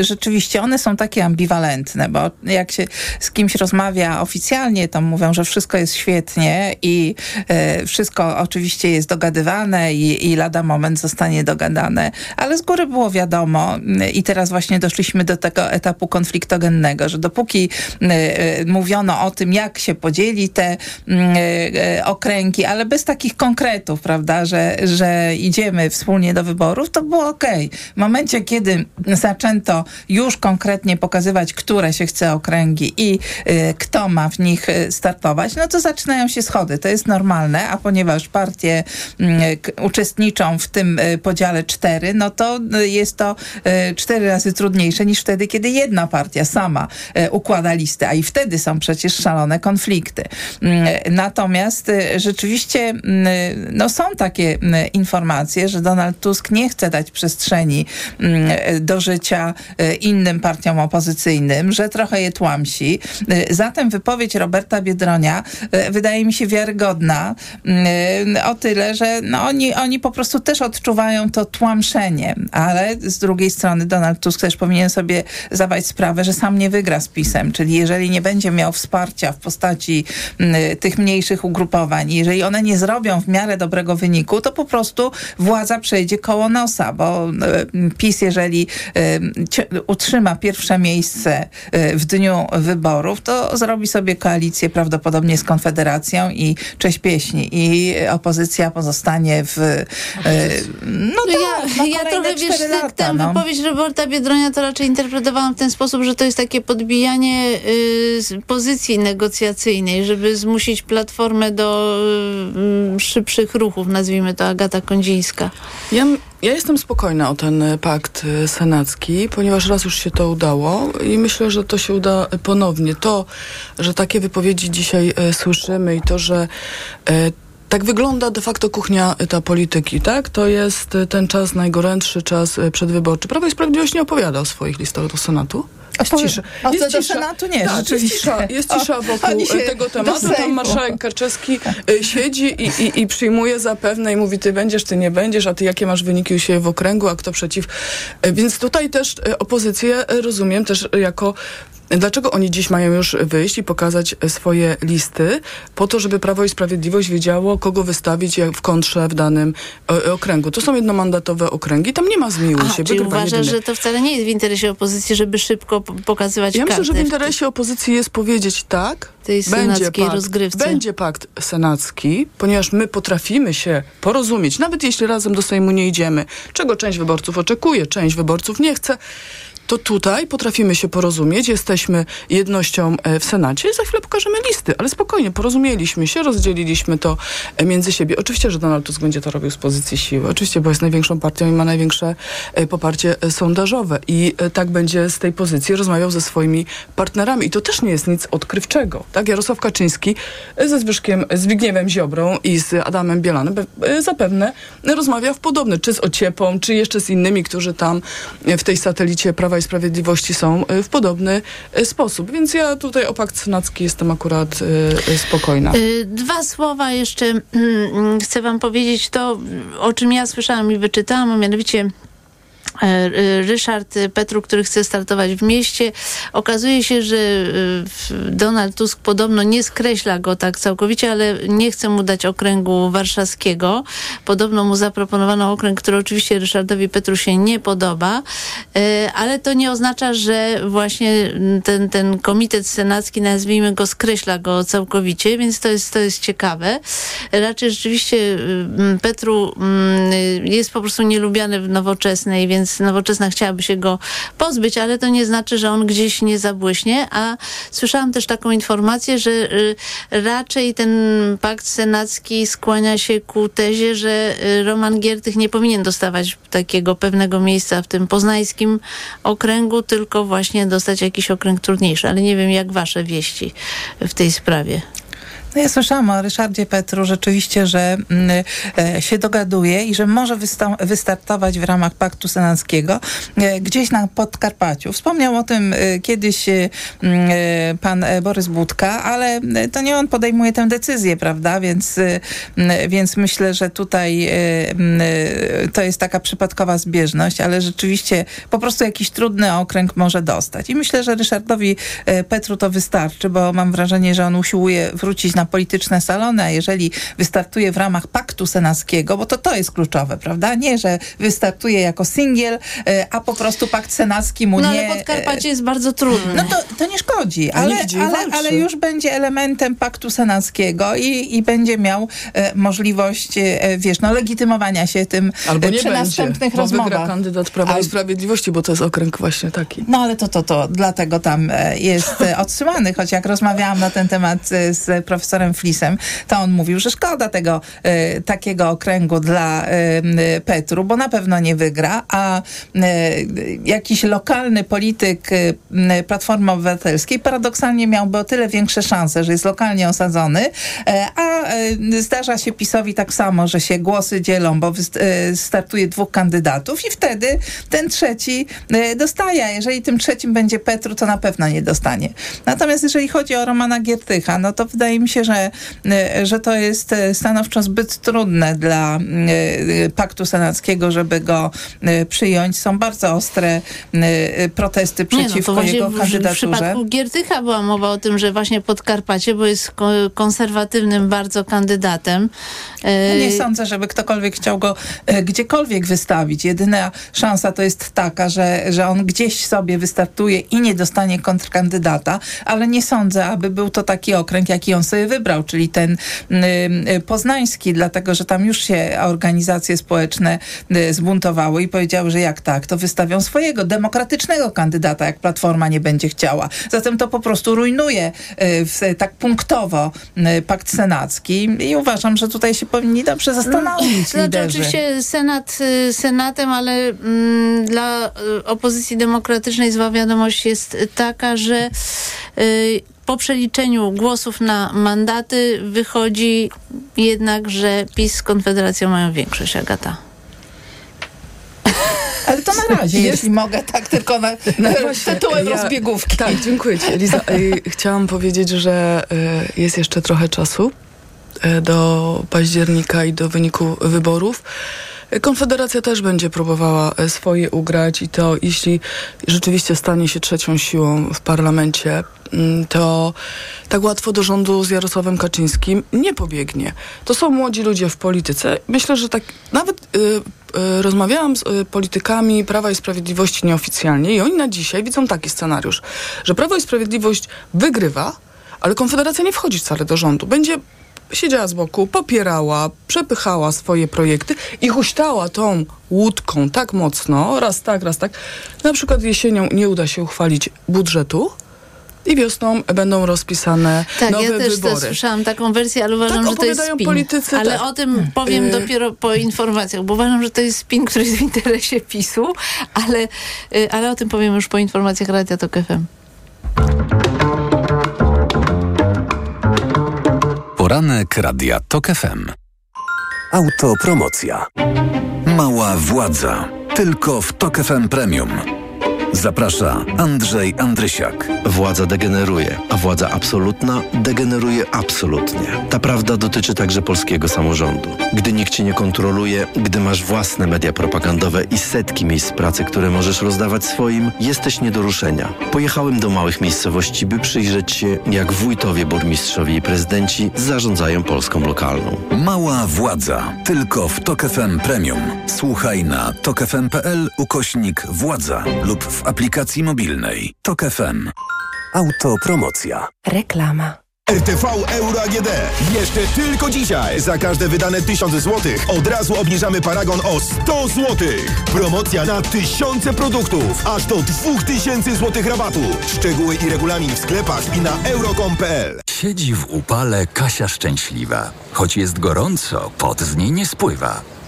rzeczywiście one są takie ambiwalentne, bo jak się z kimś rozmawia oficjalnie, to mówią, że wszystko jest świetnie i wszystko oczywiście jest dogadywane i lada moment zostanie dogadane, ale z góry było wiadomo i teraz właśnie doszliśmy do tego etapu konfliktogennego, że dopóki mówiono o tym, jak się podzieli te okręgi, ale bez takich konkretów, prawda, że idziemy wspólnie do wyborów, to było okej. W momencie, kiedy zaczęto już konkretnie pokazywać, które się chce okręgi i kto ma w nich startować, no to zaczynają się schody. To jest normalne, a ponieważ partie uczestniczą w tym podziale 4, no to jest to 4 razy trudniejsze niż wtedy, kiedy jedna partia sama układa listę, a i wtedy są przecież szalone konflikty. Natomiast rzeczywiście no są takie informacje, że Donald Tusk nie chce dać przestrzeni do życia innym partiom opozycyjnym, że trochę je tłamsi. Zatem wypowiedź Roberta Biedronia wydaje mi się wiarygodna o tyle, że no oni po prostu też odczuwają to tłamszenie, ale z drugiej strony Donald Tusk też powinien sobie zdawać sprawę, że sam nie wygra z PiS-em, czyli jeżeli nie będzie miał wsparcia w postaci tych mniejszych ugrupowań, jeżeli one nie zrobią w miarę dobrego wyniku, to po prostu władza przejdzie koło nosa, bo PiS, jeżeli utrzyma pierwsze miejsce w dniu wyborów, to zrobi sobie koalicję prawdopodobnie z Konfederacją i Cześć Pieśni i opozycja pozostanie w ja trochę, wiesz, tę wypowiedź Roberta Biedronia to raczej interpretowałam w ten sposób, że to jest takie podbijanie pozycji negocjacyjnej, żeby zmusić Platformę do szybszych ruchów, nazwijmy to. Agata Kondzińska. Ja jestem spokojna o ten pakt senacki, ponieważ raz już się to udało i myślę, że to się uda ponownie. To, że takie wypowiedzi dzisiaj słyszymy i to, że tak wygląda de facto kuchnia ta polityki, tak? To jest ten czas, najgorętszy czas przedwyborczy. Prawo i Sprawiedliwość nie opowiada o swoich listach do Senatu. Jest cisza. Senatu nie, tak, jest cisza wokół tego tematu. Tam marszałek Karczewski siedzi i przyjmuje zapewne i mówi, ty będziesz, ty nie będziesz, a ty jakie masz wyniki u siebie w okręgu, a kto przeciw. Więc tutaj też opozycję rozumiem też jako... Dlaczego oni dziś mają już wyjść i pokazać swoje listy? Po to, żeby Prawo i Sprawiedliwość wiedziało, kogo wystawić w kontrze w danym okręgu. To są jednomandatowe okręgi, tam nie ma zmiłuj się. Czyli uważasz, że to wcale nie jest w interesie opozycji, żeby szybko pokazywać karty? Ja myślę, że w interesie opozycji jest powiedzieć tak, będzie pakt senacki, ponieważ my potrafimy się porozumieć, nawet jeśli razem do Sejmu nie idziemy, czego część wyborców oczekuje, część wyborców nie chce, to tutaj potrafimy się porozumieć, jesteśmy jednością w Senacie i za chwilę pokażemy listy, ale spokojnie, porozumieliśmy się, rozdzieliliśmy to między siebie. Oczywiście, że Donald Tusk będzie to robił z pozycji siły, oczywiście, bo jest największą partią i ma największe poparcie sondażowe i tak będzie z tej pozycji rozmawiał ze swoimi partnerami i to też nie jest nic odkrywczego, tak? Jarosław Kaczyński ze Zbigniewem Ziobrą i z Adamem Bielanem zapewne rozmawia w podobny, czy z Ociepą, czy jeszcze z innymi, którzy tam w tej satelicie Prawa i Sprawiedliwości są w podobny sposób. Więc ja tutaj o pakt senacki jestem akurat spokojna. Dwa słowa jeszcze chcę wam powiedzieć to, o czym ja słyszałam i wyczytałam, a mianowicie Ryszard Petru, który chce startować w mieście. Okazuje się, że Donald Tusk podobno nie skreśla go tak całkowicie, ale nie chce mu dać okręgu warszawskiego. Podobno mu zaproponowano okręg, który oczywiście Ryszardowi Petru się nie podoba, ale to nie oznacza, że właśnie ten komitet senacki, nazwijmy go, skreśla go całkowicie, więc to jest ciekawe. Raczej rzeczywiście Petru jest po prostu nielubiany w Nowoczesnej, więc więc Nowoczesna chciałaby się go pozbyć, ale to nie znaczy, że on gdzieś nie zabłyśnie, a słyszałam też taką informację, że raczej ten pakt senacki skłania się ku tezie, że Roman Giertych nie powinien dostawać takiego pewnego miejsca w tym poznańskim okręgu, tylko właśnie dostać jakiś okręg trudniejszy, ale nie wiem, jak wasze wieści w tej sprawie. No ja słyszałam o Ryszardzie Petru rzeczywiście, że się dogaduje i że może wystartować w ramach Paktu Senackiego gdzieś na Podkarpaciu. Wspomniał o tym kiedyś pan Borys Budka, ale to nie on podejmuje tę decyzję, prawda? Więc myślę, że tutaj to jest taka przypadkowa zbieżność, ale rzeczywiście po prostu jakiś trudny okręg może dostać. I myślę, że Ryszardowi Petru to wystarczy, bo mam wrażenie, że on usiłuje wrócić na polityczne salony, a jeżeli wystartuje w ramach Paktu Senackiego, bo to jest kluczowe, prawda? Nie, że wystartuje jako singiel, a po prostu Pakt Senacki mu nie... No ale Podkarpacie jest bardzo trudne. No to nie szkodzi, ale już będzie elementem Paktu Senackiego i będzie miał możliwość, legitymowania się tym przy następnych rozmowach. Albo wygra kandydat Prawa i Sprawiedliwości, bo to jest okręg właśnie taki. No ale to dlatego tam jest odsyłany, choć jak rozmawiałam na ten temat z profesorem Flisem, to on mówił, że szkoda tego takiego okręgu dla Petru, bo na pewno nie wygra, a jakiś lokalny polityk Platformy Obywatelskiej paradoksalnie miałby o tyle większe szanse, że jest lokalnie osadzony, a zdarza się PiS-owi tak samo, że się głosy dzielą, bo startuje dwóch kandydatów i wtedy ten trzeci dostaje. Jeżeli tym trzecim będzie Petru, to na pewno nie dostanie. Natomiast jeżeli chodzi o Romana Giertycha, no to wydaje mi się, że to jest stanowczo zbyt trudne dla Paktu Senackiego, żeby go przyjąć. Są bardzo ostre protesty przeciwko jego kandydaturze. W przypadku Giertycha była mowa o tym, że właśnie Podkarpacie, bo jest konserwatywnym bardzo kandydatem. Nie sądzę, żeby ktokolwiek chciał go gdziekolwiek wystawić. Jedyna szansa to jest taka, że on gdzieś sobie wystartuje i nie dostanie kontrkandydata, ale nie sądzę, aby był to taki okręg, jaki on sobie wybrał, czyli ten poznański, dlatego, że tam już się organizacje społeczne zbuntowały i powiedziały, że jak tak, to wystawią swojego demokratycznego kandydata, jak Platforma nie będzie chciała. Zatem to po prostu rujnuje tak punktowo Pakt Senacki i uważam, że tutaj się powinni dobrze zastanowić liderzy. Oczywiście Senat Senatem, ale dla opozycji demokratycznej zła wiadomość jest taka, że po przeliczeniu głosów na mandaty wychodzi jednak, że PiS z Konfederacją mają większość, Agata. Ale to na razie, jeśli mogę, tak tylko tytułem rozbiegówki. Tak, dziękuję ci, Eliza. Chciałam powiedzieć, że jest jeszcze trochę czasu do października i do wyniku wyborów. Konfederacja też będzie próbowała swoje ugrać i to, jeśli rzeczywiście stanie się trzecią siłą w parlamencie, to tak łatwo do rządu z Jarosławem Kaczyńskim nie pobiegnie. To są młodzi ludzie w polityce. Myślę, że tak nawet rozmawiałam z politykami Prawa i Sprawiedliwości nieoficjalnie i oni na dzisiaj widzą taki scenariusz, że Prawo i Sprawiedliwość wygrywa, ale Konfederacja nie wchodzi wcale do rządu. Będzie siedziała z boku, popierała, przepychała swoje projekty i huśtała tą łódką tak mocno, raz tak. Na przykład jesienią nie uda się uchwalić budżetu i wiosną będą rozpisane nowe wybory. Tak, ja też słyszałam taką wersję, ale uważam, że to jest spin. Politycy, ale o tym powiem dopiero po informacjach, bo uważam, że to jest spin, który jest w interesie PiS-u, ale o tym powiem już po informacjach Radia Tok FM. Poranek Radia Tok FM. Autopromocja. Mała władza. Tylko w Tok FM Premium. Zaprasza Andrzej Andrysiak. Władza degeneruje, a władza absolutna degeneruje absolutnie. Ta prawda dotyczy także polskiego samorządu. Gdy nikt cię nie kontroluje, gdy masz własne media propagandowe i setki miejsc pracy, które możesz rozdawać swoim, jesteś nie do ruszenia. Pojechałem do małych miejscowości, by przyjrzeć się, jak wójtowie, burmistrzowie i prezydenci zarządzają Polską lokalną. Mała władza. Tylko w Tok FM Premium. Słuchaj na tokfm.pl/władza lub w aplikacji mobilnej. Tok FM. Autopromocja. Reklama. RTV Euro AGD. Jeszcze tylko dzisiaj. Za każde wydane 1000 zł od razu obniżamy paragon o 100 zł. Promocja na tysiące produktów. Aż do 2000 zł rabatu. Szczegóły i regulamin w sklepach i na euro.com.pl. Siedzi w upale Kasia szczęśliwa. Choć jest gorąco, pot z niej nie spływa.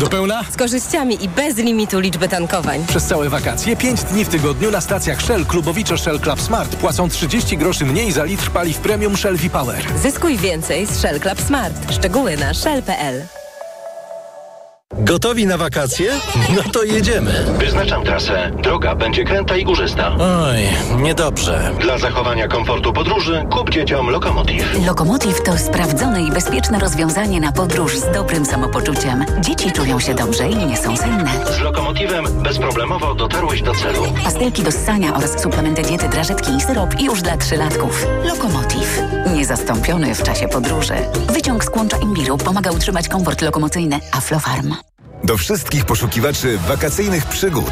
Do pełna? Z korzyściami i bez limitu liczby tankowań. Przez całe wakacje 5 dni w tygodniu na stacjach Shell Klubowicze Shell Club Smart płacą 30 groszy mniej za litr paliw premium Shell V-Power. Zyskuj więcej z Shell Club Smart. Szczegóły na shell.pl. Gotowi na wakacje? No to jedziemy. Wyznaczam trasę. Droga będzie kręta i górzysta. Oj, niedobrze. Dla zachowania komfortu podróży kup dzieciom Lokomotiv. Lokomotiv to sprawdzone i bezpieczne rozwiązanie na podróż z dobrym samopoczuciem. Dzieci czują się dobrze i nie są senne. Z Lokomotivem bezproblemowo dotarłeś do celu. Pastelki do ssania oraz suplementy diety, drażetki i syrop już dla 3-latków. Lokomotiv. Niezastąpiony w czasie podróży. Wyciąg z kłącza imbiru pomaga utrzymać komfort lokomocyjny. Aflofarm. Do wszystkich poszukiwaczy wakacyjnych przygód.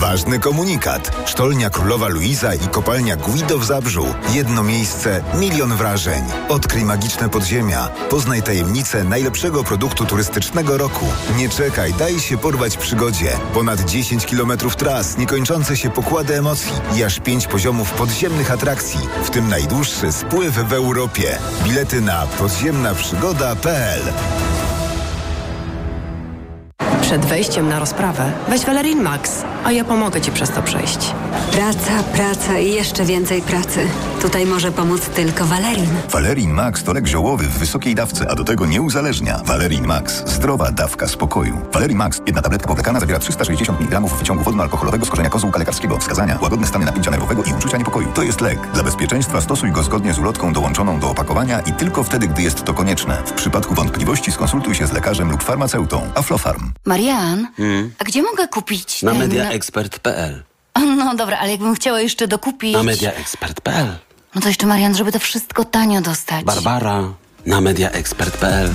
Ważny komunikat. Sztolnia Królowa Luiza i kopalnia Guido w Zabrzu. Jedno miejsce, milion wrażeń. Odkryj magiczne podziemia. Poznaj tajemnicę najlepszego produktu turystycznego roku. Nie czekaj, daj się porwać przygodzie. Ponad 10 km tras, niekończące się pokłady emocji i aż 5 poziomów podziemnych atrakcji, w tym najdłuższy spływ w Europie. Bilety na podziemnaprzygoda.pl. Przed wejściem na rozprawę weź Velerin Max, a ja pomogę Ci przez to przejść. Praca, praca i jeszcze więcej pracy. Tutaj może pomóc tylko Velerin. Velerin Max to lek ziołowy w wysokiej dawce, a do tego nie uzależnia. Velerin Max. Zdrowa dawka spokoju. Velerin Max. Jedna tabletka powlekana zawiera 360 mg wyciągu wodno-alkoholowego z korzenia kozłka lekarskiego. Wskazania: łagodne stany napięcia nerwowego i uczucia niepokoju. To jest lek. Dla bezpieczeństwa stosuj go zgodnie z ulotką dołączoną do opakowania i tylko wtedy, gdy jest to konieczne. W przypadku wątpliwości skonsultuj się z lekarzem lub farmaceutą. Aflofarm. Marian, a gdzie mogę kupić? Na mediaexpert.pl. No dobra, ale jakbym chciała jeszcze dokupić... Na mediaexpert.pl. No to jeszcze, Marian, żeby to wszystko tanio dostać. Barbara, na mediaexpert.pl.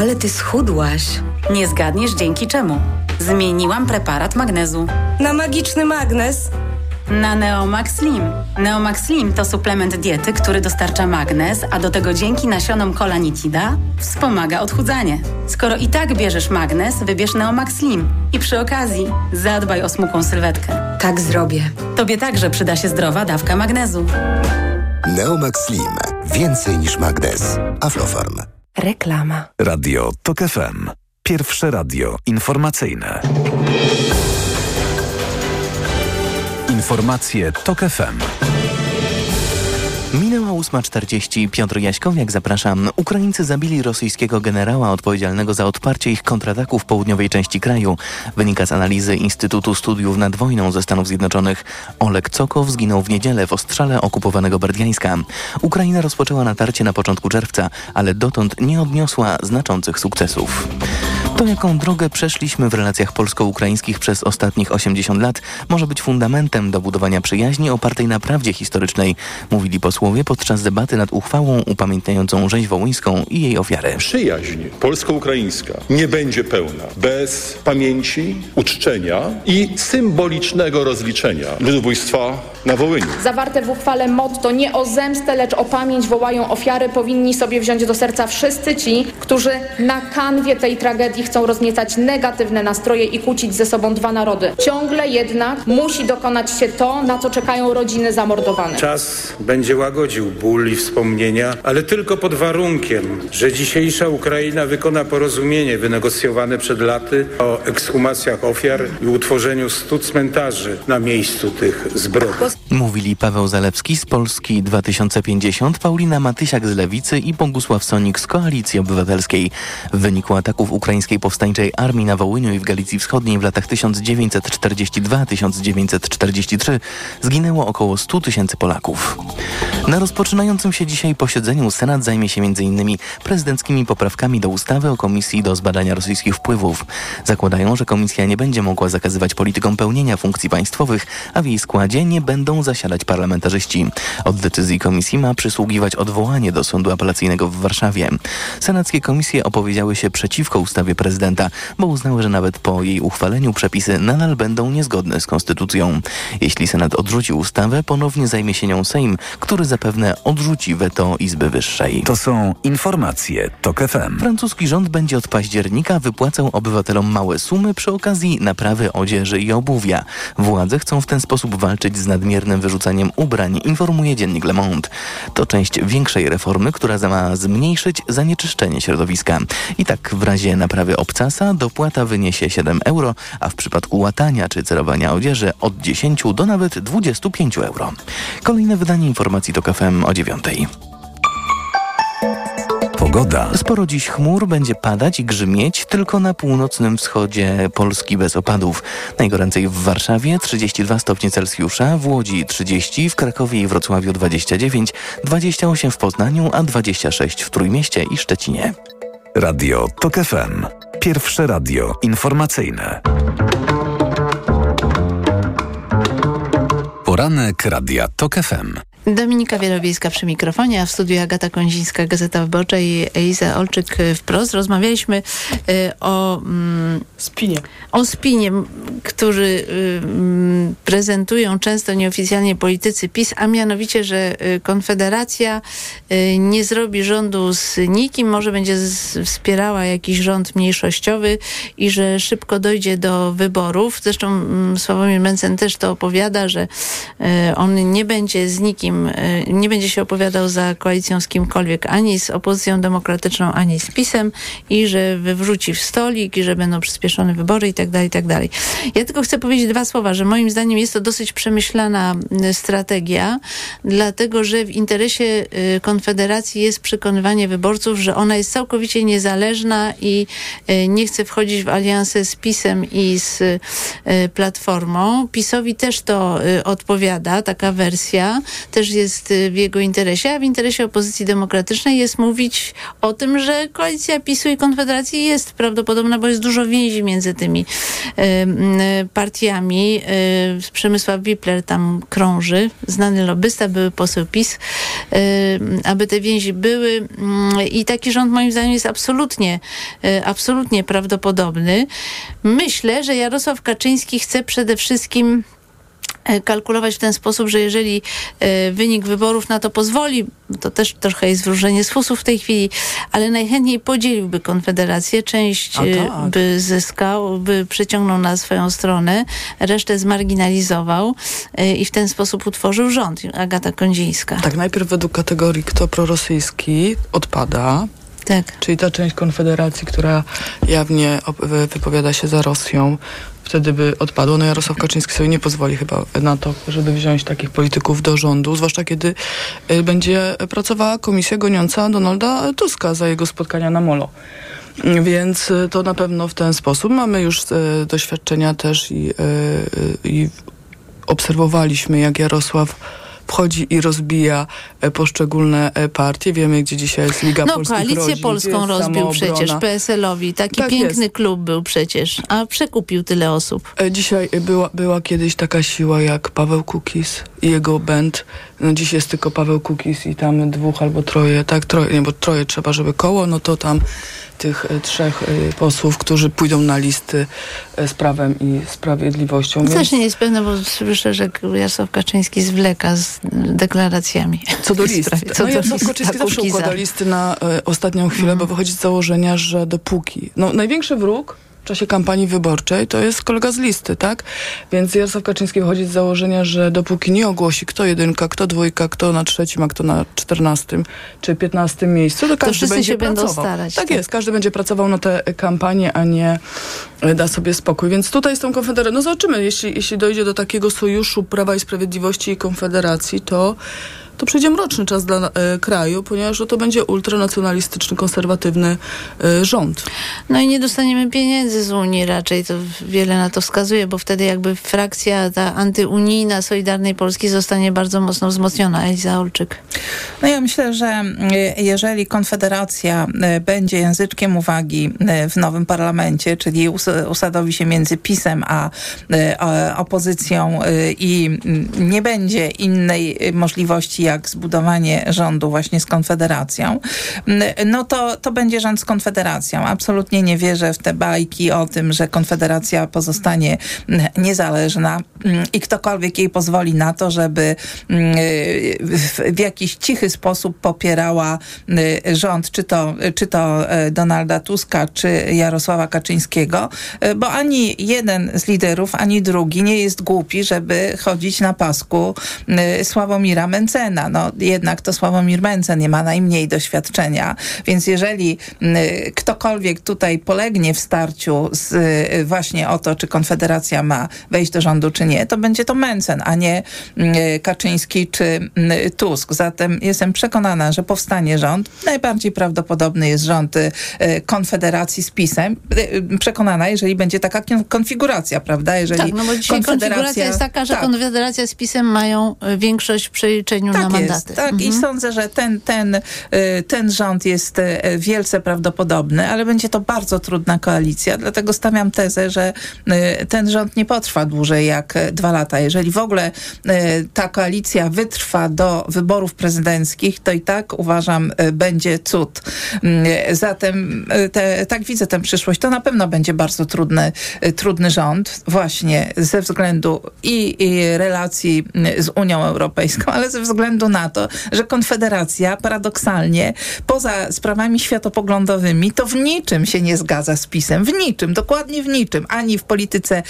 Ale ty schudłaś. Nie zgadniesz dzięki czemu. Zmieniłam preparat magnezu. Na magiczny magnez. Na Neomax Slim. Neomax Slim to suplement diety, który dostarcza magnez, a do tego dzięki nasionom kolanitida wspomaga odchudzanie. Skoro i tak bierzesz magnez, wybierz Neomax Slim i przy okazji zadbaj o smukłą sylwetkę. Tak zrobię. Tobie także przyda się zdrowa dawka magnezu. Neomax Slim. Więcej niż magnez. Aflofarm. Reklama. Radio TOK FM. Pierwsze radio informacyjne. Informacje TOK FM. Minęła 8:40. Piotr Jaśkowiak, zapraszam. Ukraińcy zabili rosyjskiego generała odpowiedzialnego za odparcie ich kontrataku w południowej części kraju. Wynika z analizy Instytutu Studiów nad Wojną ze Stanów Zjednoczonych. Oleg Cokow zginął w niedzielę w ostrzale okupowanego Berdiańska. Ukraina rozpoczęła natarcie na początku czerwca, ale dotąd nie odniosła znaczących sukcesów. To, jaką drogę przeszliśmy w relacjach polsko-ukraińskich przez ostatnich 80 lat, może być fundamentem do budowania przyjaźni opartej na prawdzie historycznej, mówili posłowie podczas debaty nad uchwałą upamiętniającą rzeź wołyńską i jej ofiary. Przyjaźń polsko-ukraińska nie będzie pełna bez pamięci, uczczenia i symbolicznego rozliczenia ludobójstwa na Wołyniu. Zawarte w uchwale motto nie o zemstę, lecz o pamięć wołają ofiary powinni sobie wziąć do serca wszyscy ci, którzy na kanwie tej tragedii chcą rozniecać negatywne nastroje i kłócić ze sobą dwa narody. Ciągle jednak musi dokonać się to, na co czekają rodziny zamordowanych. Czas będzie łagodził ból i wspomnienia, ale tylko pod warunkiem, że dzisiejsza Ukraina wykona porozumienie wynegocjowane przed laty o ekshumacjach ofiar i utworzeniu 100 cmentarzy na miejscu tych zbrodni. Mówili Paweł Zalewski z Polski 2050, Paulina Matysiak z Lewicy i Bogusław Sonik z Koalicji Obywatelskiej. W wyniku ataków ukraińskiej powstańczej armii na Wołyniu i w Galicji Wschodniej w latach 1942-1943 zginęło około 100 tysięcy Polaków. Na rozpoczynającym się dzisiaj posiedzeniu Senat zajmie się m.in. prezydenckimi poprawkami do ustawy o Komisji do Zbadania Rosyjskich Wpływów. Zakładają, że komisja nie będzie mogła zakazywać politykom pełnienia funkcji państwowych, a w jej składzie nie będą zasiadać parlamentarzyści. Od decyzji komisji ma przysługiwać odwołanie do Sądu Apelacyjnego w Warszawie. Senackie komisje opowiedziały się przeciwko ustawie prezydenta, bo uznały, że nawet po jej uchwaleniu przepisy nadal będą niezgodne z konstytucją. Jeśli Senat odrzuci ustawę, ponownie zajmie się nią Sejm, który zapewne odrzuci weto Izby Wyższej. To są informacje TOK FM. Francuski rząd będzie od października wypłacał obywatelom małe sumy przy okazji naprawy odzieży i obuwia. Władze chcą w ten sposób walczyć z nadmiernym wyrzucaniem ubrań, informuje dziennik Le Monde. To część większej reformy, która ma zmniejszyć zanieczyszczenie środowiska. I tak w razie naprawy obcasa dopłata wyniesie 7 euro, a w przypadku łatania czy cerowania odzieży od 10 do nawet 25 euro. Kolejne wydanie informacji TOK FM o 9:00. Pogoda. Sporo dziś chmur, będzie padać i grzmieć, tylko na północnym wschodzie Polski bez opadów. Najgoręcej w Warszawie 32 stopnie Celsjusza, w Łodzi 30, w Krakowie i Wrocławiu 29, 28 w Poznaniu, a 26 w Trójmieście i Szczecinie. Radio TOK FM. Pierwsze radio informacyjne. Poranek Radia TOK FM. Dominika Wielowiejska przy mikrofonie, a w studiu Agata Kondzińska, Gazeta Wyborcza i Eliza Olczyk wprost. Rozmawialiśmy o spinie, który prezentują często nieoficjalnie politycy PiS, a mianowicie, że Konfederacja nie zrobi rządu z nikim, może będzie wspierała jakiś rząd mniejszościowy i że szybko dojdzie do wyborów. Zresztą Sławomir Mentzen też to opowiada, że on nie będzie z nikim, nie będzie się opowiadał za koalicją z kimkolwiek, ani z opozycją demokratyczną, ani z PiS-em i że wywróci w stolik i że będą przyspieszone wybory i tak dalej, i tak dalej. Ja tylko chcę powiedzieć dwa słowa, że moim zdaniem jest to dosyć przemyślana strategia, dlatego że w interesie Konfederacji jest przekonywanie wyborców, że ona jest całkowicie niezależna i nie chce wchodzić w aliansę z PiS-em i z Platformą. PiS-owi też to odpowiada, taka wersja też jest w jego interesie, a w interesie opozycji demokratycznej jest mówić o tym, że koalicja PiS-u i Konfederacji jest prawdopodobna, bo jest dużo więzi między tymi partiami. Przemysław Wipler tam krąży, znany lobbysta, były poseł PiS, aby te więzi były i taki rząd moim zdaniem jest absolutnie prawdopodobny. Myślę, że Jarosław Kaczyński chce przede wszystkim kalkulować w ten sposób, że jeżeli wynik wyborów na to pozwoli, to też trochę jest wróżenie z fusów w tej chwili, ale najchętniej podzieliłby Konfederację, część by zyskał, by przyciągnął na swoją stronę, resztę zmarginalizował i w ten sposób utworzył rząd. Agata Kondzińska. Tak, najpierw według kategorii kto prorosyjski odpada. Tak. Czyli ta część Konfederacji, która jawnie wypowiada się za Rosją, wtedy by odpadło. No Jarosław Kaczyński sobie nie pozwoli chyba na to, żeby wziąć takich polityków do rządu, zwłaszcza kiedy będzie pracowała komisja goniąca Donalda Tuska za jego spotkania na Molo. Więc to na pewno w ten sposób. Mamy już doświadczenia też i obserwowaliśmy, jak Jarosław wchodzi i rozbija poszczególne partie. Wiemy, gdzie dzisiaj jest Liga Polskich Rodzin. No, Koalicję Polską rozbił przecież PSL-owi. Taki piękny klub był przecież, a przekupił tyle osób. Dzisiaj była kiedyś taka siła jak Paweł Kukiz i jego band. No dziś jest tylko Paweł Kukiz i tam dwóch albo troje, troje trzeba, żeby koło, no to tam tych trzech posłów, którzy pójdą na listy z Prawem i Sprawiedliwością. Więc też nie jest pewne, bo słyszę, że Jarosław Kaczyński zwleka z deklaracjami. Co do listy. Jarosław Kaczyński zawsze układa listy na ostatnią chwilę, bo wychodzi z założenia, że dopóki... No największy wróg w czasie kampanii wyborczej to jest kolega z listy, tak? Więc Jarosław Kaczyński wychodzi z założenia, że dopóki nie ogłosi kto jedynka, kto dwójka, kto na trzecim, a kto na 14 czy 15 miejscu, to każdy będzie pracował. Tak jest, każdy będzie pracował na tę kampanię, a nie da sobie spokój. Więc tutaj z tą Konfederacją, no zobaczymy, jeśli dojdzie do takiego sojuszu Prawa i Sprawiedliwości i Konfederacji, to to przyjdzie mroczny czas dla kraju, ponieważ to będzie ultranacjonalistyczny, konserwatywny rząd. No i nie dostaniemy pieniędzy z Unii raczej, to wiele na to wskazuje, bo wtedy jakby frakcja ta antyunijna Solidarnej Polski zostanie bardzo mocno wzmocniona. Eliza Olczyk. No ja myślę, że jeżeli Konfederacja będzie języczkiem uwagi w nowym parlamencie, czyli usadowi się między PiS-em a opozycją i nie będzie innej możliwości jak zbudowanie rządu właśnie z Konfederacją, no to będzie rząd z Konfederacją. Absolutnie nie wierzę w te bajki o tym, że Konfederacja pozostanie niezależna i ktokolwiek jej pozwoli na to, żeby w jakiś cichy sposób popierała rząd, czy to Donalda Tuska, czy Jarosława Kaczyńskiego, bo ani jeden z liderów, ani drugi nie jest głupi, żeby chodzić na pasku Sławomira Mentzena. No jednak to Sławomir Mentzen nie ma najmniej doświadczenia, więc jeżeli ktokolwiek tutaj polegnie w starciu z właśnie o to, czy Konfederacja ma wejść do rządu, czy nie, to będzie to Mentzen, a nie Kaczyński czy Tusk. Zatem jestem przekonana, że powstanie rząd. Najbardziej prawdopodobny jest rząd Konfederacji z PiS-em. Przekonana, jeżeli będzie taka konfiguracja, prawda? Jeżeli tak, no bo dzisiaj konfiguracja jest taka, że tak. Konfederacja z PiS-em mają większość w przeliczeniu tak na mandaty. Jest, tak, mhm. I sądzę, że ten rząd jest wielce prawdopodobny, ale będzie to bardzo trudna koalicja, dlatego stawiam tezę, że ten rząd nie potrwa dłużej jak 2 lata. Jeżeli w ogóle ta koalicja wytrwa do wyborów prezydenckich, to i tak uważam będzie cud. Zatem tak widzę tę przyszłość. To na pewno będzie bardzo trudny rząd właśnie ze względu i relacji z Unią Europejską, ale ze względu na to, że Konfederacja paradoksalnie poza sprawami światopoglądowymi to w niczym się nie zgadza z PiS-em. W niczym, dokładnie w niczym. Ani w polityce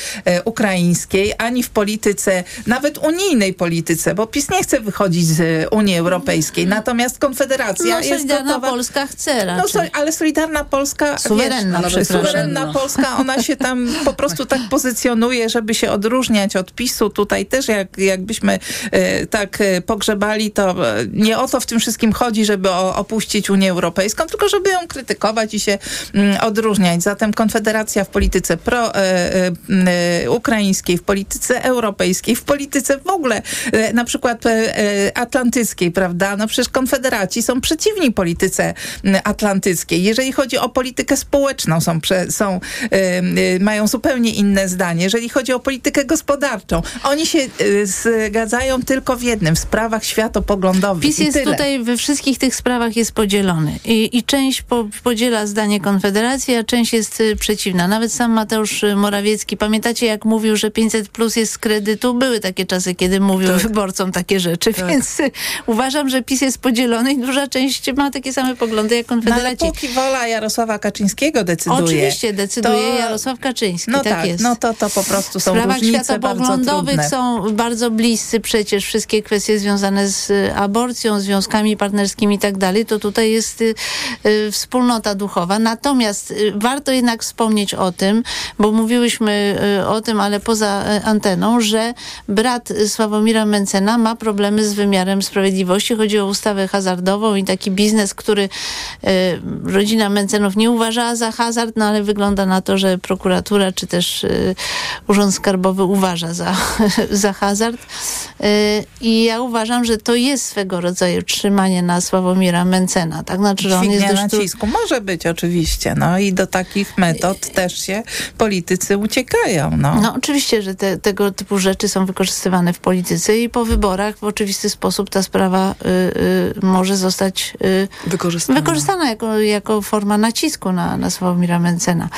ukraińskiej, ani w polityce, nawet unijnej polityce, bo PiS nie chce wychodzić z Unii Europejskiej. Natomiast Konfederacja jest gotowa. Polska chce raczej. No, ale Solidarna Polska, suwerenna Polska, ona się tam po prostu tak pozycjonuje, żeby się odróżniać od PiS-u. Tutaj też jakbyśmy tak pogrzebali, to nie o to w tym wszystkim chodzi, żeby opuścić Unię Europejską, tylko żeby ją krytykować i się odróżniać. Zatem Konfederacja w polityce ukraińskiej, w polityce europejskiej, w polityce w ogóle na przykład atlantyckiej, prawda? No przecież konfederaci są przeciwni polityce atlantyckiej. Jeżeli chodzi o politykę społeczną, mają zupełnie inne zdanie. Jeżeli chodzi o politykę gospodarczą, oni się zgadzają tylko w jednym, w sprawach światopoglądowych. PiS jest tutaj we wszystkich tych sprawach jest podzielony. I część podziela zdanie Konfederacji, a część jest przeciwna. Nawet sam Mateusz Morawiecki, pamiętacie jak mówił, że 500+ jest z kredytu? Były takie czasy, kiedy mówił wyborcom takie rzeczy, tak. Więc uważam, że PiS jest podzielony i duża część ma takie same poglądy jak Konfederaci. No, ale póki wola Jarosława Kaczyńskiego decyduje. Oczywiście decyduje Jarosław Kaczyński, no tak jest. No to po prostu są różnice bardzo trudne. W sprawach światopoglądowych są bardzo bliscy przecież wszystkie kwestie związane z aborcją, związkami partnerskimi i tak dalej, to tutaj jest wspólnota duchowa. Natomiast warto jednak wspomnieć o tym, bo mówiłyśmy o tym, ale poza anteną, że brat Sławomira Mentzena ma problemy z wymiarem sprawiedliwości. Chodzi o ustawę hazardową i taki biznes, który rodzina Mentzenów nie uważała za hazard, no ale wygląda na to, że prokuratura czy też Urząd Skarbowy uważa za hazard. I ja uważam, że to jest swego rodzaju trzymanie na Sławomira Mentzena. Tak? Znaczy, że on jest dość nacisku. Może być oczywiście. No i do takich metod też się politycy uciekają. No oczywiście, że tego typu rzeczy są wykorzystywane w polityce i po wyborach w oczywisty sposób ta sprawa może zostać wykorzystana jako forma nacisku na Sławomira Mentzena.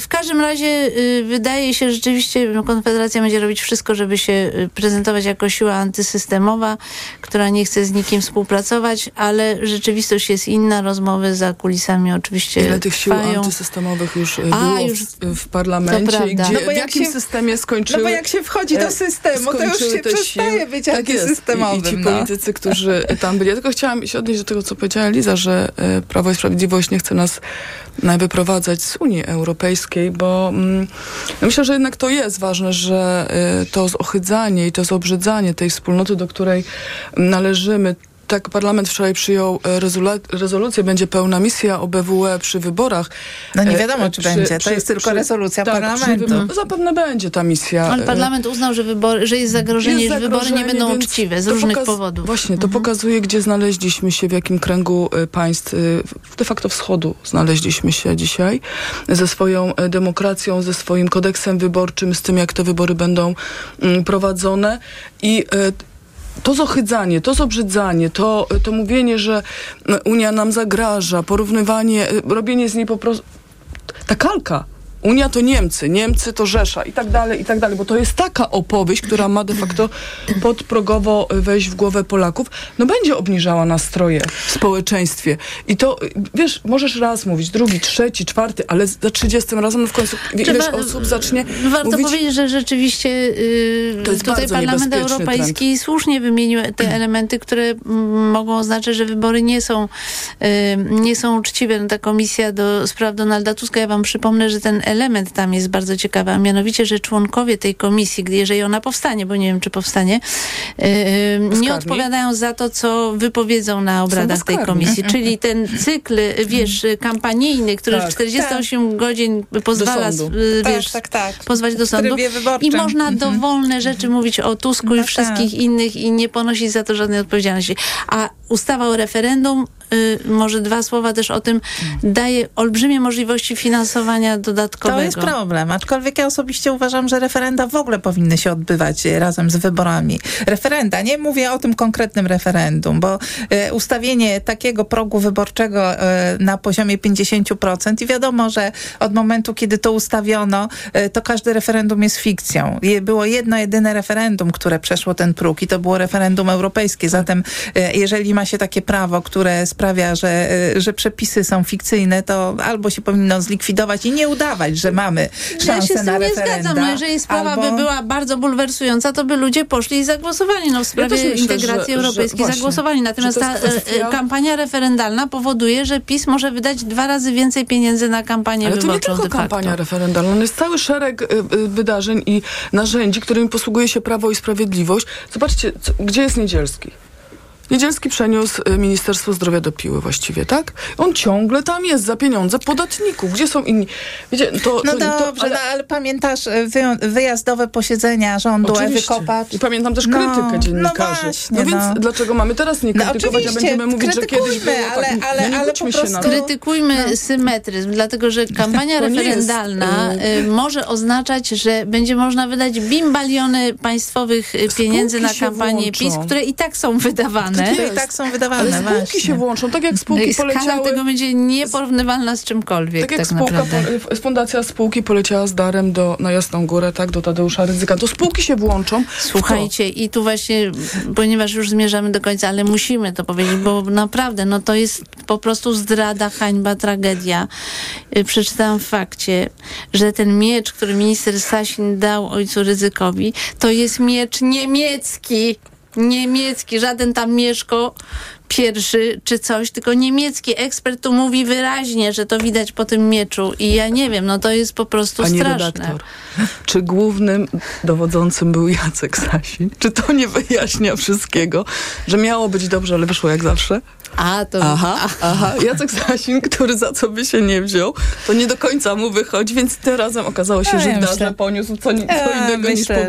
W każdym razie wydaje się rzeczywiście, Konfederacja będzie robić wszystko, żeby się prezentować jako siła antysystemowa, która nie chce z nikim współpracować, ale rzeczywistość jest inna, rozmowy za kulisami oczywiście trwają. Ile tych sił antysystemowych już było już w parlamencie? Gdzie, w jakim systemie skończyły chyba jak się wchodzi do systemu, to już się przestaje być antysystemowym. Tak, i ci politycy, którzy tam byli. Ja tylko chciałam się odnieść do tego, co powiedziała Eliza, że Prawo i Sprawiedliwość nie chce nas wyprowadzać z Unii Europejskiej, bo ja myślę, że jednak to jest ważne, że to zohydzanie i to zobrzydzanie tej wspólnoty, do której należymy. Tak, parlament wczoraj przyjął rezolucję, będzie pełna misja OBWE przy wyborach. No nie wiadomo, czy będzie. To jest tylko rezolucja parlamentu. Zapewne będzie ta misja. Ale parlament uznał, że jest zagrożenie, że wybory nie będą uczciwe z różnych powodów. Właśnie, to pokazuje, gdzie znaleźliśmy się, w jakim kręgu państw de facto wschodu znaleźliśmy się dzisiaj. Ze swoją demokracją, ze swoim kodeksem wyborczym, z tym, jak te wybory będą prowadzone. I to zohydzanie, to zobrzydzanie, to mówienie, że Unia nam zagraża, porównywanie, robienie z niej po prostu... Ta kalka. Unia to Niemcy, Niemcy to Rzesza i tak dalej, bo to jest taka opowieść, która ma de facto podprogowo wejść w głowę Polaków, no będzie obniżała nastroje w społeczeństwie. I to, wiesz, możesz raz mówić, drugi, trzeci, czwarty, ale za 30 razem w końcu ileś osób zacznie warto mówić, powiedzieć, że rzeczywiście tutaj Parlament Europejski słusznie wymienił te elementy, które mogą oznaczać, że wybory nie są uczciwe. No, ta komisja do spraw Donalda Tuska, ja wam przypomnę, że ten element tam jest bardzo ciekawy, a mianowicie, że członkowie tej komisji, jeżeli ona powstanie, bo nie wiem, czy powstanie, nie odpowiadają za to, co wypowiedzą na obradach tej komisji. Czyli ten cykl, wiesz, kampanijny, który w 48 godzin pozwala, wiesz, pozwać do sądu. I można dowolne rzeczy mówić o Tusku i wszystkich innych i nie ponosić za to żadnej odpowiedzialności. A ustawa o referendum, może dwa słowa też o tym, daje olbrzymie możliwości finansowania dodatkowego. To jest problem, aczkolwiek ja osobiście uważam, że referenda w ogóle powinny się odbywać razem z wyborami. Referenda, nie mówię o tym konkretnym referendum, bo ustawienie takiego progu wyborczego na poziomie 50% i wiadomo, że od momentu, kiedy to ustawiono, to każde referendum jest fikcją. Było jedno, jedyne referendum, które przeszło ten próg i to było referendum europejskie. Zatem jeżeli ma się takie prawo, które sprawia, że przepisy są fikcyjne, to albo się powinno zlikwidować i nie udawać, że mamy szansę na referenda. Ja się z tym nie zgadzam. No, jeżeli sprawa by była bardzo bulwersująca, to by ludzie poszli i zagłosowali. No, w sprawie integracji europejskiej zagłosowali. Natomiast ta kampania referendalna powoduje, że PiS może wydać 2 razy więcej pieniędzy na kampanię wyborczą. Ale to nie tylko kampania referendalna. No jest cały szereg wydarzeń i narzędzi, którymi posługuje się Prawo i Sprawiedliwość. Zobaczcie, gdzie jest Niedzielski. Niedzielski przeniósł Ministerstwo Zdrowia do Piły właściwie, tak? On ciągle tam jest za pieniądze podatników. Gdzie są inni? Wiecie, ale pamiętasz wyjazdowe posiedzenia rządu Ewy Kopacz? I pamiętam też krytykę dziennikarzy. Właśnie, więc dlaczego mamy teraz nie krytykować, a będziemy mówić, że kiedyś było krytykujmy symetryzm, dlatego że kampania referendalna może oznaczać, że będzie można wydać bimbaliony państwowych pieniędzy na kampanię PiS, które i tak są wydawane. I tak są wydawane. Ale spółki się włączą, tak jak spółki poleciały. Skala tego będzie nieporównywalna z czymkolwiek. Tak jak fundacja spółki poleciała z darem na Jasną Górę, tak, do Tadeusza Rydzyka. To spółki się włączą. Słuchajcie, i tu właśnie, ponieważ już zmierzamy do końca, ale musimy to powiedzieć, bo naprawdę, no to jest po prostu zdrada, hańba, tragedia. Przeczytałam w Fakcie, że ten miecz, który minister Sasin dał ojcu Rydzykowi, to jest miecz niemiecki. Niemiecki, żaden tam Mieszko pierwszy czy coś, tylko niemiecki ekspert tu mówi wyraźnie, że to widać po tym mieczu i ja nie wiem, no to jest po prostu Pani straszne. Redaktor, czy głównym dowodzącym był Jacek Sasin? Czy to nie wyjaśnia wszystkiego, że miało być dobrze, ale wyszło jak zawsze? Jacek Sasin, który za co by się nie wziął, to nie do końca mu wychodzi, więc tym razem okazało się, że Żydar poniósł co innego niż powinno. Myślę,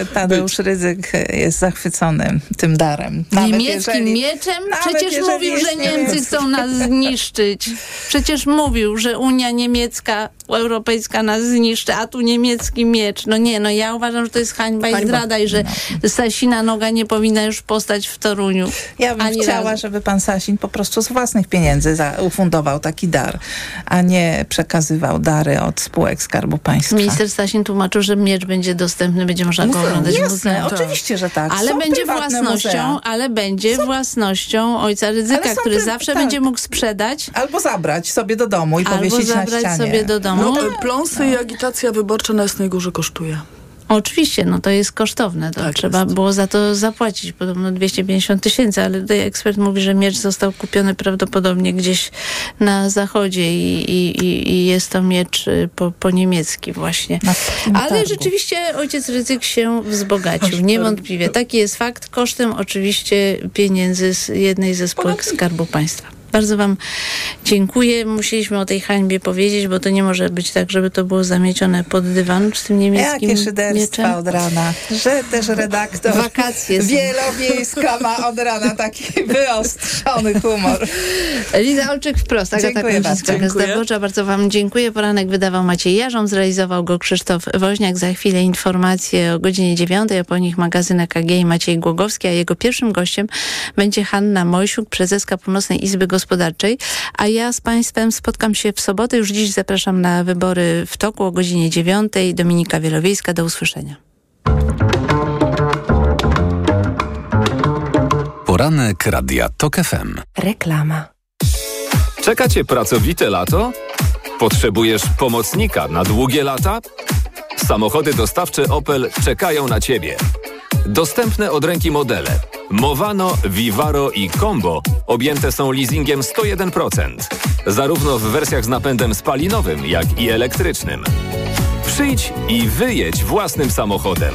że Tadeusz Rydzyk jest zachwycony tym darem. Niemieckim mieczem? Przecież mówił, że Niemcy chcą nas zniszczyć. Przecież mówił, że Unia Niemiecka, Europejska nas zniszczy, a tu niemiecki miecz. No nie, no ja uważam, że to jest hańba i zdrada i że Sasina noga nie powinna już postać w Toruniu. Ja bym chciała, żeby pan Sasin po prostu z własnych pieniędzy ufundował taki dar, a nie przekazywał dary od spółek Skarbu Państwa. Minister Sasin tłumaczył, że miecz będzie dostępny, będzie można go oglądać w muzeum. Oczywiście, że tak. Ale będzie własnością, ojca Rydzyka, który zawsze będzie mógł sprzedać. Albo zabrać sobie do domu i powiesić na ścianie. Pląsy i agitacja wyborcza na Jasnej Górze kosztuje. Oczywiście, no to jest kosztowne. To tak trzeba jest. Było za to zapłacić, podobno 250 000, ale tutaj ekspert mówi, że miecz został kupiony prawdopodobnie gdzieś na zachodzie i jest to miecz po niemiecki właśnie. Ale rzeczywiście ojciec Rydzyk się wzbogacił, niewątpliwie. Taki jest fakt, kosztem oczywiście pieniędzy z jednej ze spółek Skarbu Państwa. Bardzo wam dziękuję. Musieliśmy o tej hańbie powiedzieć, bo to nie może być tak, żeby to było zamiecione pod dywan z tym niemieckim mieczem. Jakie szyderstwa od rana, że też redaktor Wielowiejska ma od rana taki wyostrzony humor. Eliza Olczyk wprost, Agata Kondzińska, Gazeta Wyborcza. Bardzo wam dziękuję. Poranek wydawał Maciej Jarzą, zrealizował go Krzysztof Woźniak. Za chwilę informacje o godzinie 9:00, a po nich magazynek AG i Maciej Głogowski, a jego pierwszym gościem będzie Hanna Mojsiuk, prezeska Północnej Izby Gospodarczej, a ja z Państwem spotkam się w sobotę. Już dziś zapraszam na Wybory w toku o godzinie 9:00. Dominika Wielowiejska, do usłyszenia. Poranek Radia Tok FM. Reklama. Czeka Cię pracowite lato? Potrzebujesz pomocnika na długie lata? Samochody dostawcze Opel czekają na Ciebie. Dostępne od ręki modele Movano, Vivaro i Combo objęte są leasingiem 101%, zarówno w wersjach z napędem spalinowym, jak i elektrycznym. Przyjdź i wyjedź własnym samochodem.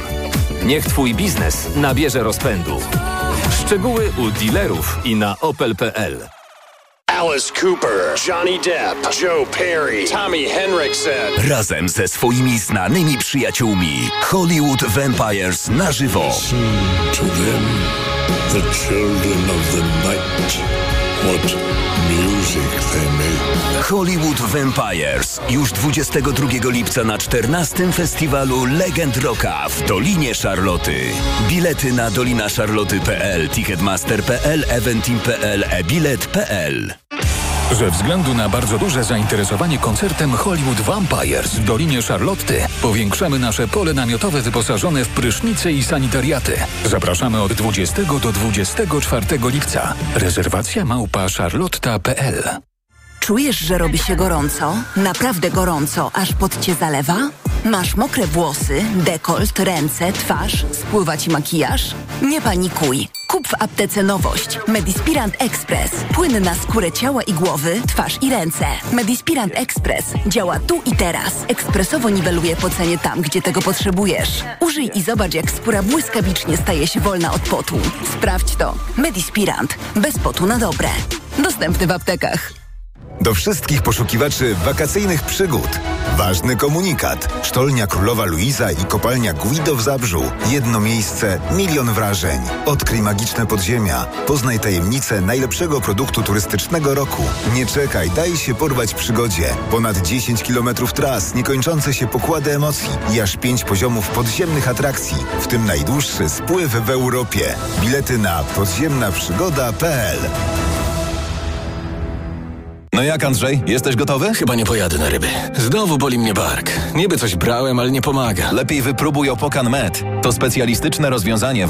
Niech Twój biznes nabierze rozpędu. Szczegóły u dealerów i na opel.pl. Alice Cooper, Johnny Depp, Joe Perry, Tommy Henriksen. Razem ze swoimi znanymi przyjaciółmi Hollywood Vampires na żywo. To them, the children of the night. What music they make. Hollywood Vampires. Już 22 lipca na 14. Festiwalu Legend Rocka w Dolinie Szarloty. Bilety na dolinaszarloty.pl, ticketmaster.pl, eventim.pl, e-bilet.pl. Ze względu na bardzo duże zainteresowanie koncertem Hollywood Vampires w Dolinie Szarlotty powiększamy nasze pole namiotowe wyposażone w prysznice i sanitariaty. Zapraszamy od 20 do 24 lipca. Rezerwacja @charlotta.pl. Czujesz, że robi się gorąco? Naprawdę gorąco, aż pot Cię zalewa? Masz mokre włosy, dekolt, ręce, twarz? Spływa Ci makijaż? Nie panikuj! Kup w aptece Nowość Medispirant Express. Płyn na skórę ciała i głowy, twarz i ręce. Medispirant Express działa tu i teraz. Ekspresowo niweluje pocenie tam, gdzie tego potrzebujesz. Użyj i zobacz, jak skóra błyskawicznie staje się wolna od potu. Sprawdź to. Medispirant. Bez potu na dobre. Dostępny w aptekach. Do wszystkich poszukiwaczy wakacyjnych przygód. Ważny komunikat. Sztolnia Królowa Luiza i kopalnia Guido w Zabrzu. Jedno miejsce, milion wrażeń. Odkryj magiczne podziemia. Poznaj tajemnicę najlepszego produktu turystycznego roku. Nie czekaj, daj się porwać przygodzie. Ponad 10 km tras, niekończące się pokłady emocji i aż 5 poziomów podziemnych atrakcji, w tym najdłuższy spływ w Europie. Bilety na podziemnaprzygoda.pl. No jak, Andrzej? Jesteś gotowy? Chyba nie pojadę na ryby. Znowu boli mnie bark. Niby coś brałem, ale nie pomaga. Lepiej wypróbuj Opokan Med. To specjalistyczne rozwiązanie